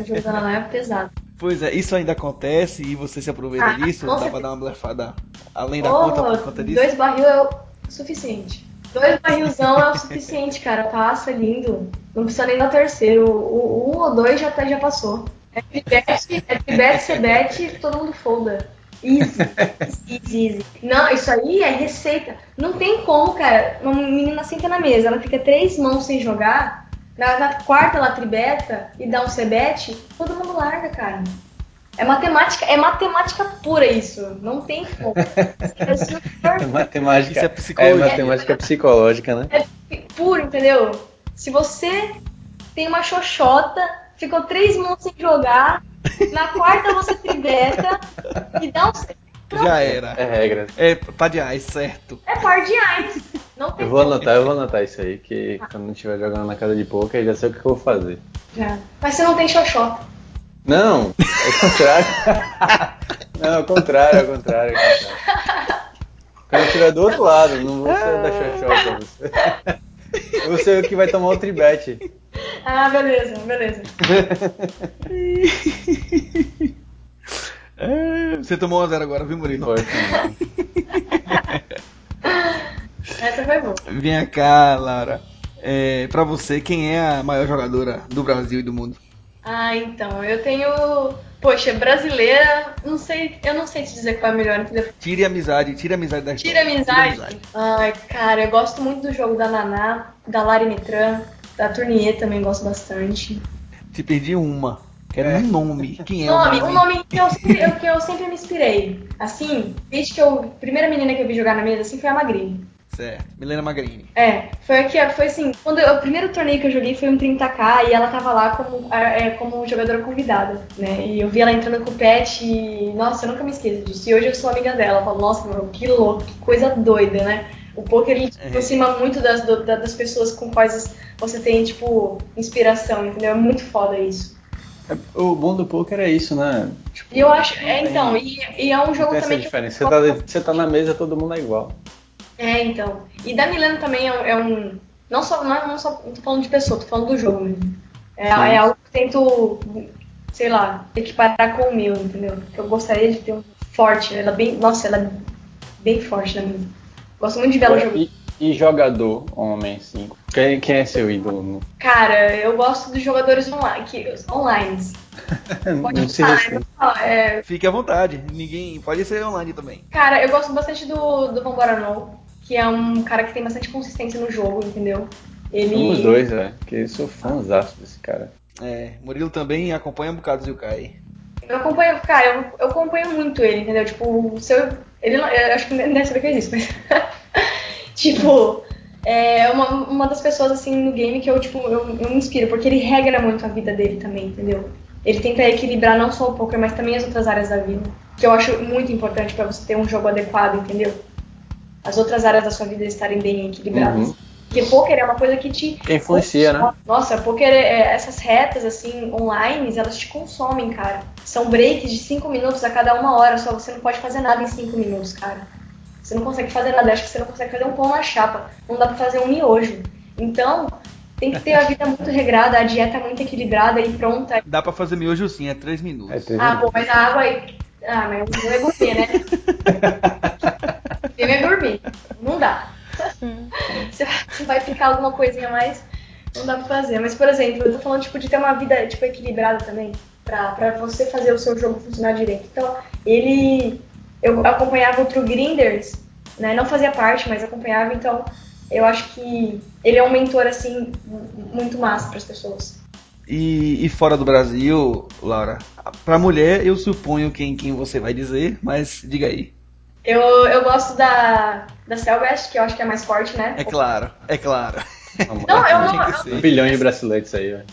O jogo da Naná é pesado. Pois é, isso ainda acontece e você se aproveita ah, disso? Dá pra dar uma blefada além da oh, conta por conta disso? Dois barril é o suficiente. Dois barrilzão é o suficiente, cara. Passa, lindo. Não precisa nem dar terceiro. O um ou dois já, já passou. É tribete, é tribete, cebete, todo mundo folda. Easy, easy, easy. Não, isso aí é receita. Não tem como, cara. Uma menina senta na mesa, ela fica três mãos sem jogar, na, na quarta ela tribeta e dá um cebete, todo mundo larga, cara. É matemática, é matemática pura isso. Não tem como. Isso é matemática. Isso é psicologia. É matemática é, psicológica, né? É puro, entendeu? Se você tem uma xoxota, ficou três mãos sem jogar. Na quarta você tribeta e dá um... Já era. É regra. É par de ais, certo. É par de ais. Não tem. Eu vou anotar, eu vou anotar isso aí, que ah. quando estiver jogando na casa de poker, eu já sei o que eu vou fazer. Já. Mas você não tem xoxota. Não, é o contrário. Não, é o contrário, é o contrário. É o contrário. Quando eu estiver do outro lado, não vou ser da xoxota pra você. Você é o que vai tomar o tribete. Ah, beleza, beleza. É, você tomou um a zero agora, viu, Murilo? Foi. Essa foi boa. Vem cá, Laura. É, pra você, quem é a maior jogadora do Brasil e do mundo? Ah, então, eu tenho... Poxa, brasileira, não sei, eu não sei te dizer qual é a melhor, entendeu? Tire a amizade, tire a amizade da história. Tire a amizade? Tire amizade. Ai, cara, eu gosto muito do jogo da Naná, da Lari Mitran, da Tournier também gosto bastante. Te perdi uma. Quero é. um nome. Quem é nome, o nome? Um nome que eu, sempre, eu, que eu sempre me inspirei. Assim, desde que eu... A primeira menina que eu vi jogar na mesa, assim, foi a Magrini. Certo. Milena Magrini. É. Foi aqui, foi assim... Quando eu, o primeiro torneio que eu joguei foi um trinta K e ela tava lá como, é, como jogadora convidada, né? E eu vi ela entrando com o pet e... Nossa, eu nunca me esqueço disso. E hoje eu sou amiga dela. Eu falo, nossa, mano, que louco, que coisa doida, né? O poker, ele é. aproxima muito das, das pessoas com quais você tem, tipo, inspiração, entendeu? É muito foda isso. O bom do poker é isso, né? Tipo, eu acho, é então, e, e é um jogo também. Você tá, você tá na mesa, todo mundo é igual. É, então. E da Milena também é, é um. Não só, não, não só. Não tô falando de pessoa, tô falando do jogo mesmo. É, é algo que tento, sei lá, equiparar com o meu, entendeu? Porque eu gostaria de ter um forte. Ela bem. Nossa, ela é bem forte na mesa. Gosto muito de ver ela jogando. E jogador homem, sim. Quem, quem é seu ídolo? Cara, eu gosto dos jogadores online. Que, online. Pode não falar, se não, é... Fique à vontade. Ninguém pode ser online também. Cara, eu gosto bastante do, do Vambora No, que é um cara que tem bastante consistência no jogo, entendeu? Ele... Somos dois, velho. Porque eu sou fãzaço desse cara. É, Murilo também acompanha um bocado do Yukai. Eu acompanho, cara, eu, eu acompanho muito ele, entendeu? Tipo, se eu, ele não, eu acho que nem deve saber que existe, mas... Tipo, é uma, uma das pessoas, assim, no game que eu, tipo, eu, eu me inspiro, porque ele regra muito a vida dele também, entendeu? Ele tenta equilibrar não só o poker, mas também as outras áreas da vida, que eu acho muito importante pra você ter um jogo adequado, entendeu? As outras áreas da sua vida estarem bem equilibradas. Uhum. Porque poker é uma coisa que te... Que influencia, consome. Né? Nossa, poker, é, essas retas, assim, online, elas te consomem, cara. São breaks de cinco minutos a cada uma hora, só você não pode fazer nada em cinco minutos, cara. Você não consegue fazer nada, acho que você não consegue fazer um pão na chapa, não dá pra fazer um miojo. Então, tem que ter a vida muito regrada, a dieta muito equilibrada e pronta. Dá pra fazer miojo sim, é três minutos. É três ah, minutos. Pô, mas a água aí... Ah, mas não é gourmet, né? Não é gourmet, não dá. Você vai ficar alguma coisinha mais, não dá pra fazer. Mas, por exemplo, eu tô falando tipo, de ter uma vida tipo, equilibrada também, pra, pra você fazer o seu jogo funcionar direito. Então, ele... Eu acompanhava o True Grinders, né? Não fazia parte, mas acompanhava, então eu acho que ele é um mentor, assim, muito massa para as pessoas. E, e fora do Brasil, Laura, para mulher eu suponho quem, quem você vai dizer, mas diga aí. Eu, eu gosto da, da Celbest, que eu acho que é mais forte, né? É claro, é claro. Não, eu não... Um bilhão de braceletes aí, velho.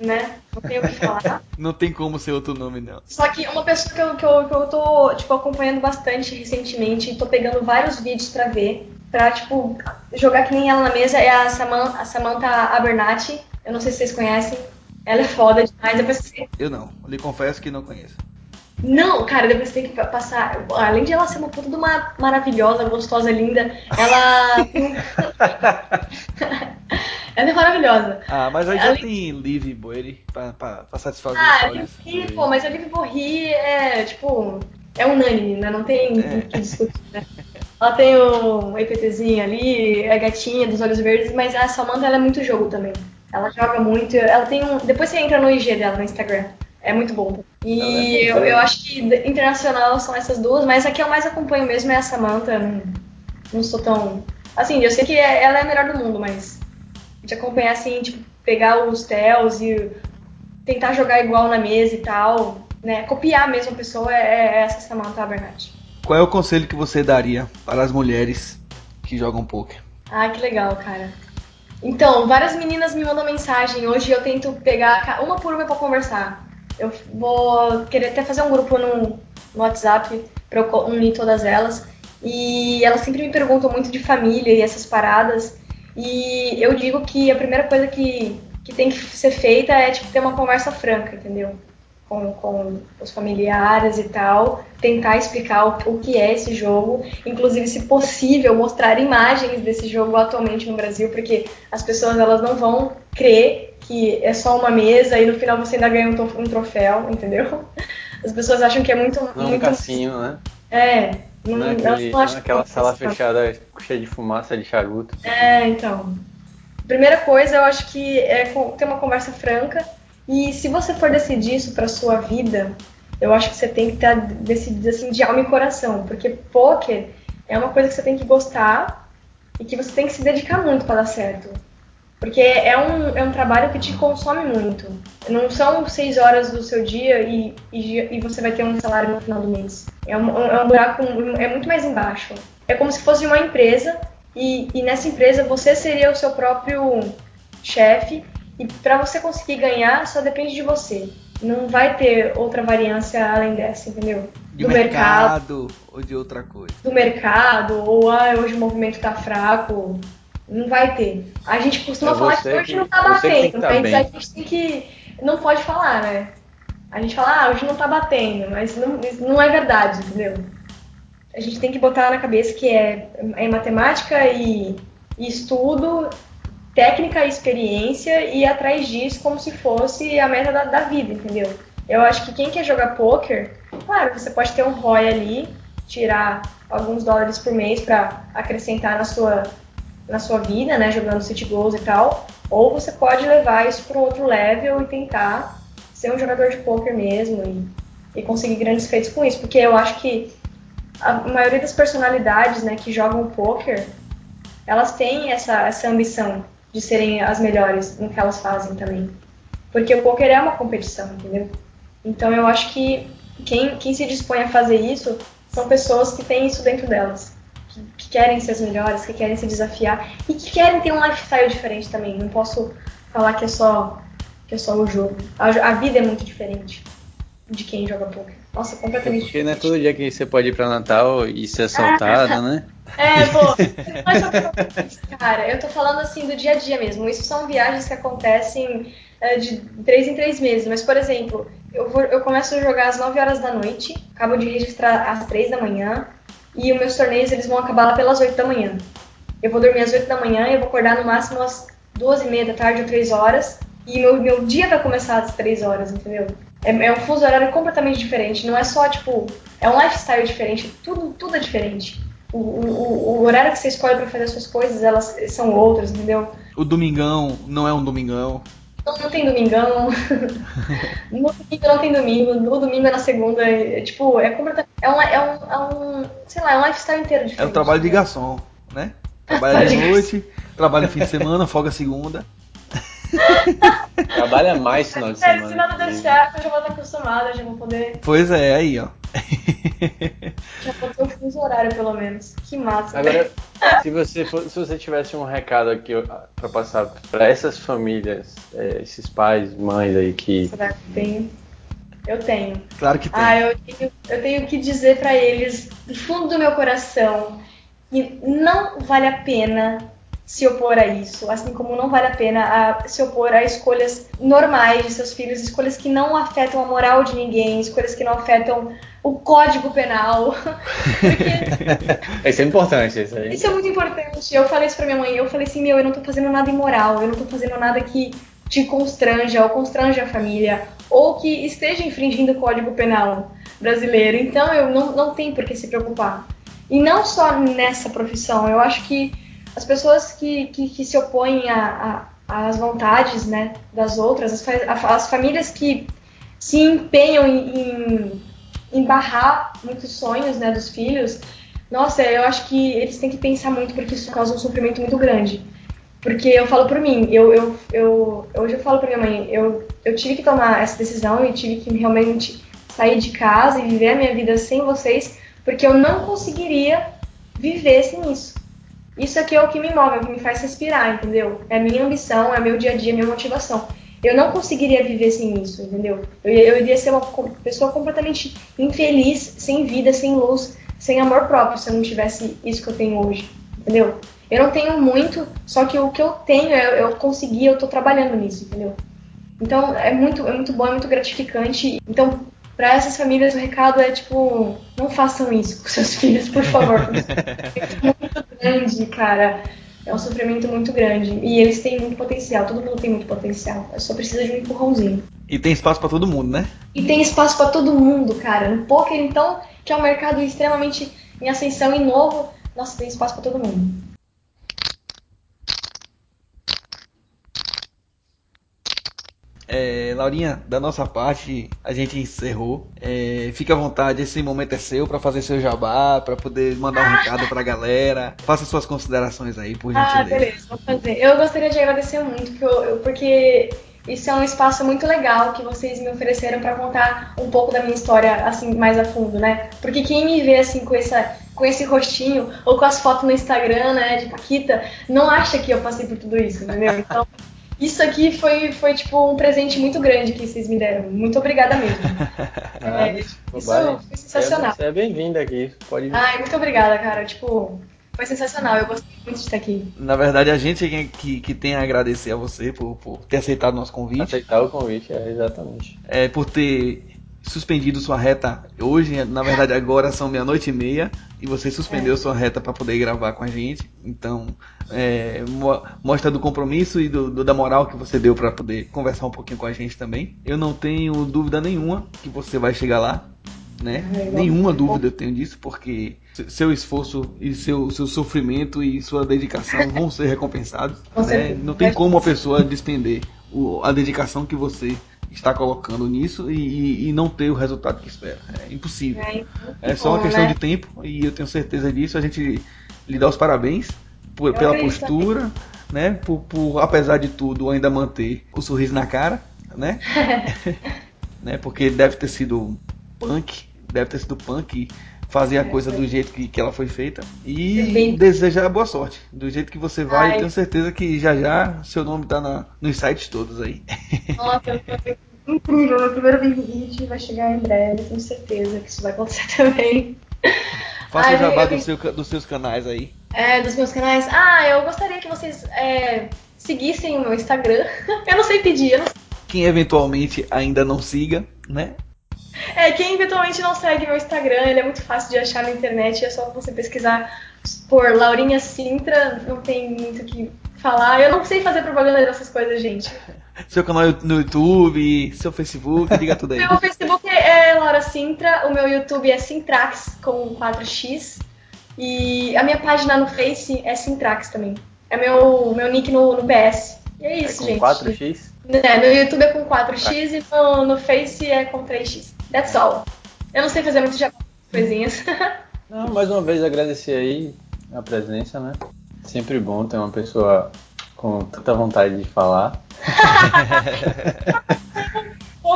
Né? Não tem o que falar. Não tem como ser outro nome, não. Só que uma pessoa que eu, que eu, que eu tô, tipo, acompanhando bastante recentemente, e tô pegando vários vídeos pra ver, pra, tipo, jogar que nem ela na mesa, é a, Saman, a Samantha Abernathy. Eu não sei se vocês conhecem. Ela é foda demais. Depois você... Eu não. Eu lhe confesso que não conheço. Não, cara, depois você tem que passar... Além de ela ser uma puta de uma maravilhosa, gostosa, linda, ela... Ela é maravilhosa. Ah, mas aí já Além... tem Livy Boeri pra, pra, pra satisfazer ah, os sim, pô, mas a Livy Boeri é, tipo, é unânime, né? Não tem o é. que discutir, né? Ela tem o EPTzinho ali, é gatinha, dos olhos verdes, mas a Samantha, ela é muito jogo também. Ela joga muito, ela tem um... Depois você entra no I G dela, no Instagram. É muito bom. E é eu, eu acho que internacional são essas duas, mas a que eu mais acompanho mesmo é a Samantha. Não, não sou tão... Assim, eu sei que ela é a melhor do mundo, mas... De acompanhar, assim, tipo, pegar os tells e tentar jogar igual na mesa e tal, né? Copiar mesmo a pessoa é, é essa Samantha Abernathy. Qual é o conselho que você daria para as mulheres que jogam poker? Ah, que legal, cara. Então, várias meninas me mandam mensagem. Hoje eu tento pegar uma por uma pra conversar. Eu vou querer até fazer um grupo no, no WhatsApp pra eu unir todas elas. E elas sempre me perguntam muito de família e essas paradas. E eu digo que a primeira coisa que, que tem que ser feita é tipo, ter uma conversa franca, entendeu? Com, com os familiares e tal, tentar explicar o, o que é esse jogo, inclusive, se possível, mostrar imagens desse jogo atualmente no Brasil, porque as pessoas elas não vão crer que é só uma mesa e no final você ainda ganha um, um troféu, entendeu? As pessoas acham que é muito... Não, muito... um cassinho, né? É, não, não é aquele, não acham aquela sala fechada cheia de fumaça, de charuto. É, então, primeira coisa eu acho que é ter uma conversa franca. E se você for decidir isso para sua vida, eu acho que você tem que estar tá decidido assim, de alma e coração, porque pôquer é uma coisa que você tem que gostar e que você tem que se dedicar muito para dar certo, porque é um, é um trabalho que te consome muito. Não são seis horas do seu dia e, e, e você vai ter um salário no final do mês. É um, é um buraco, é muito mais embaixo. É como se fosse uma empresa e, e nessa empresa você seria o seu próprio chefe. E para você conseguir ganhar, só depende de você. Não vai ter outra variância além dessa, entendeu? Do de mercado, mercado ou de outra coisa. Do mercado, ou ah, hoje o movimento tá fraco. Não vai ter. A gente costuma é falar que hoje que, não tá batendo, tá mas bem. A gente tem que... Não pode falar, né? A gente fala, ah, hoje não tá batendo, mas não, isso não é verdade, entendeu? A gente tem que botar na cabeça que é, é matemática e, e estudo... técnica e experiência e ir atrás disso como se fosse a meta da, da vida, entendeu? Eu acho que quem quer jogar poker, claro, você pode ter um R O I ali, tirar alguns dólares por mês para acrescentar na sua, na sua vida, né, jogando City Goals e tal, ou você pode levar isso para outro level e tentar ser um jogador de poker mesmo e, e conseguir grandes feitos com isso, porque eu acho que a maioria das personalidades, né, que jogam poker, elas têm essa, essa ambição de serem as melhores no que elas fazem também. Porque o poker é uma competição, entendeu? Então eu acho que quem, quem se dispõe a fazer isso são pessoas que têm isso dentro delas, que, que querem ser as melhores, que querem se desafiar e que querem ter um lifestyle diferente também. Não posso falar que é só, que é só o jogo. A, a vida é muito diferente de quem joga poker. Nossa, completamente é porque diferente. Porque não é todo dia que você pode ir pra Natal e ser assaltado, ah, né? É, pô, cara, eu tô falando assim do dia a dia mesmo. Isso são viagens que acontecem uh, de três em três meses. Mas, por exemplo, eu, vou, eu começo a jogar às nove horas da noite, acabo de registrar às três da manhã, e os meus torneios eles vão acabar lá pelas oito da manhã. Eu vou dormir às oito da manhã e eu vou acordar no máximo às duas e meia da tarde ou três horas, e meu, meu dia vai começar às três horas, entendeu? É, é um fuso horário completamente diferente, não é só, tipo, é um lifestyle diferente, tudo, tudo é diferente. O, o, o horário que você escolhe pra fazer as suas coisas, elas são outras, entendeu? O domingão não é um domingão. Não, não tem domingão. No domingo não tem domingo. No domingo é na segunda. É, tipo, é completamente... É um, é, um, é um... Sei lá, é um lifestyle inteiro diferente. É o trabalho de garçom, né? Trabalha de noite, trabalha no fim de semana, folga segunda. Trabalha mais final de semana. É, se nada der certo, eu já vou estar acostumada, já vou poder... Pois é, aí, ó. Já botou o fuso horário, pelo menos. Que massa. Agora, né? se, você for, se você tivesse um recado aqui pra passar pra essas famílias, é, esses pais, mães aí que... Será que tem? Eu tenho. Claro que tem. Ah, eu tenho, eu tenho que dizer pra eles, do fundo do meu coração, que não vale a pena se opor a isso, assim como não vale a pena a se opor a escolhas normais de seus filhos, escolhas que não afetam a moral de ninguém, escolhas que não afetam o código penal. Porque... Isso é importante. Isso, aí. Isso é muito importante. Eu falei isso pra minha mãe, eu falei assim, meu, eu não tô fazendo nada imoral, eu não tô fazendo nada que te constranja ou constrange a família, ou que esteja infringindo o código penal brasileiro, então eu não, não tenho por que se preocupar. E não só nessa profissão, eu acho que as pessoas que, que, que se opõem às vontades, né, das outras, as, fa- as famílias que se empenham em, em, em barrar muitos sonhos, né, dos filhos, nossa, eu acho que eles têm que pensar muito, porque isso causa um sofrimento muito grande. Porque eu falo por mim, eu, eu, eu, hoje eu falo pra minha mãe, eu, eu tive que tomar essa decisão e tive que realmente sair de casa e viver a minha vida sem vocês, porque eu não conseguiria viver sem isso. Isso aqui é o que me move, é o que me faz respirar, entendeu? É a minha ambição, é meu dia a dia, é minha motivação. Eu não conseguiria viver sem isso, entendeu? Eu, eu iria ser uma pessoa completamente infeliz, sem vida, sem luz, sem amor próprio, se eu não tivesse isso que eu tenho hoje, entendeu? Eu não tenho muito, só que o que eu tenho, eu, eu consegui, eu tô trabalhando nisso, entendeu? Então, é muito, é muito bom, é muito gratificante. Então, pra essas famílias, o recado é, tipo, não façam isso com seus filhos, por favor. É muito grande, cara. É um sofrimento muito grande. E eles têm muito potencial, todo mundo tem muito potencial. Só precisa de um empurrãozinho. E tem espaço pra todo mundo, né? E tem espaço pra todo mundo, cara. No poker, então, que é um mercado extremamente em ascensão e novo, nossa, tem espaço pra todo mundo. É, Laurinha, da nossa parte, a gente encerrou. É, fica à vontade, esse momento é seu para fazer seu jabá, para poder mandar um recado para a galera. Faça suas considerações aí, por gentileza. Ah, beleza, vou fazer. Eu gostaria de agradecer muito, porque, eu, eu, porque isso é um espaço muito legal que vocês me ofereceram para contar um pouco da minha história assim, mais a fundo, né? Porque quem me vê assim com essa... com esse rostinho, ou com as fotos no Instagram, né, de Paquita, não acha que eu passei por tudo isso, entendeu? Então, isso aqui foi, foi tipo, um presente muito grande que vocês me deram. Muito obrigada mesmo. Ah, é, isso vai. Foi sensacional. Você é bem-vinda aqui. Pode vir. Ai, muito obrigada, cara. Tipo, foi sensacional. Eu gostei muito de estar aqui. Na verdade, a gente que, que, que tem a agradecer a você por, por ter aceitado o nosso convite. Aceitar o convite, é, exatamente. É, por ter suspendido sua reta hoje, na verdade agora são meia-noite e meia, e você suspendeu é. sua reta para poder gravar com a gente, então é, mo- mostra do compromisso e do, do, da moral que você deu para poder conversar um pouquinho com a gente também. Eu não tenho dúvida nenhuma que você vai chegar lá, né? É, nenhuma dúvida eu tenho disso, porque seu esforço e seu, seu sofrimento e sua dedicação vão ser recompensados, né? Não tem como a pessoa despender o, a dedicação que você está colocando nisso e, e, e não ter o resultado que espera. É impossível. É, é só bom, uma questão, né, de tempo, e eu tenho certeza disso. A gente lhe dá os parabéns por, pela acredito, postura, né? Por, por, apesar de tudo, ainda manter o sorriso na cara, né? Né? Porque deve ter sido punk, deve ter sido punk fazer a é, coisa foi. do jeito que, que ela foi feita. E Bem... desejar boa sorte. Do jeito que você vai, ai, tenho certeza que já já seu nome tá na, nos sites todos aí. Nossa, foi incrível. Meu primeiro vídeo vai chegar em breve. Tenho certeza que isso vai acontecer também. Faça ai, o jabá eu... do seu, dos seus canais aí. É, dos meus canais. Ah, eu gostaria que vocês é, seguissem o meu Instagram. Eu não sei pedir. Eu não... Quem eventualmente ainda não siga, né? É, quem eventualmente não segue meu Instagram, ele é muito fácil de achar na internet, é só você pesquisar por Laura Sintra, não tem muito o que falar, eu não sei fazer propaganda dessas coisas, gente. Seu canal no YouTube, seu Facebook, diga tudo aí. Meu Facebook é Laura Sintra, o meu YouTube é Sintrax com quatro x, e a minha página no Face é Sintrax também, é meu, meu nick no, no P S. E é isso, gente. É com gente. quatro x? É, meu YouTube é com quatro x e no, no Face é com três x. That's all. Eu não sei fazer muito jabá, coisinhas. Não, mais uma vez agradecer aí a presença, né? Sempre bom ter uma pessoa com tanta vontade de falar.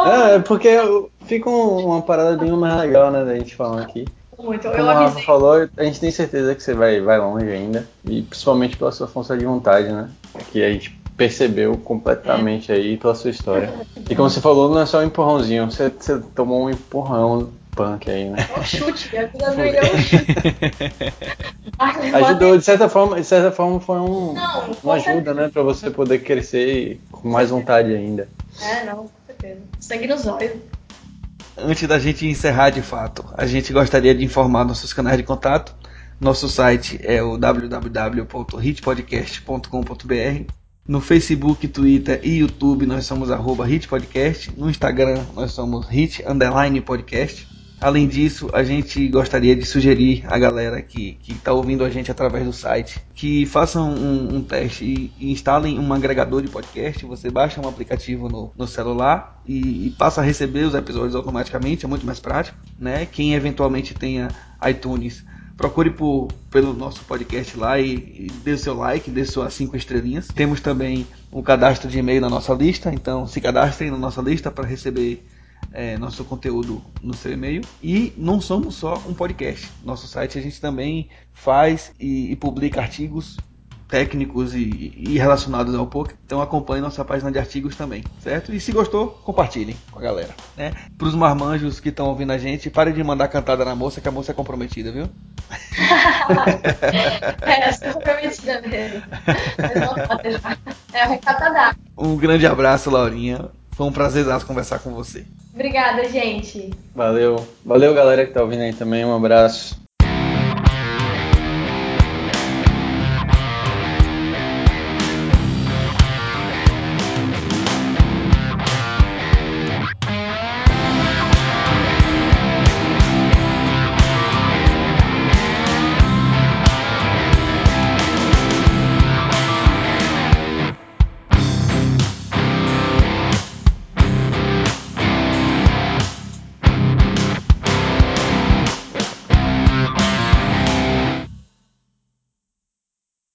É, porque fica uma parada bem mais legal, né, da gente falando aqui. Muito. Como eu a Rafa falou, a gente tem certeza que você vai, vai longe ainda. E principalmente pela sua força de vontade, né? Que a gente percebeu completamente é. aí pela sua história. E como você falou, não é só um empurrãozinho, você, você tomou um empurrão punk aí, né? É um chute, é um chute. Ajudou, de certa forma, de certa forma foi um, não, uma ajuda, né? Pra você poder crescer com mais vontade ainda. É, não, com certeza. Sangue nos olhos. Antes da gente encerrar de fato, a gente gostaria de informar nossos canais de contato. Nosso site é o w w w ponto hit podcast ponto com ponto b r. No Facebook, Twitter e YouTube nós somos arroba hitpodcast. No Instagram nós somos hit underline podcast. Além disso, a gente gostaria de sugerir a galera que está ouvindo a gente através do site que façam um, um teste e, e instalem um agregador de podcast. Você baixa um aplicativo no, no celular e, e passa a receber os episódios automaticamente, é muito mais prático, né? Quem eventualmente tenha iTunes, procure por, pelo nosso podcast lá e, e dê o seu like, dê suas cinco estrelinhas. Temos também um cadastro de e-mail na nossa lista, então se cadastrem na nossa lista para receber É, nosso conteúdo no seu e-mail. E não somos só um podcast. Nosso site a gente também faz e, e publica artigos técnicos e, e relacionados ao poker. Então acompanhe nossa página de artigos também, certo? E se gostou, compartilhem com a galera, né? Pros marmanjos que estão ouvindo a gente, pare de mandar cantada na moça, que a moça é comprometida, viu? É, eu sou comprometida mesmo. É recatada. Um grande abraço, Laurinha. Foi um prazer conversar com você. Obrigada, gente. Valeu. Valeu, galera que tá ouvindo aí também. Um abraço.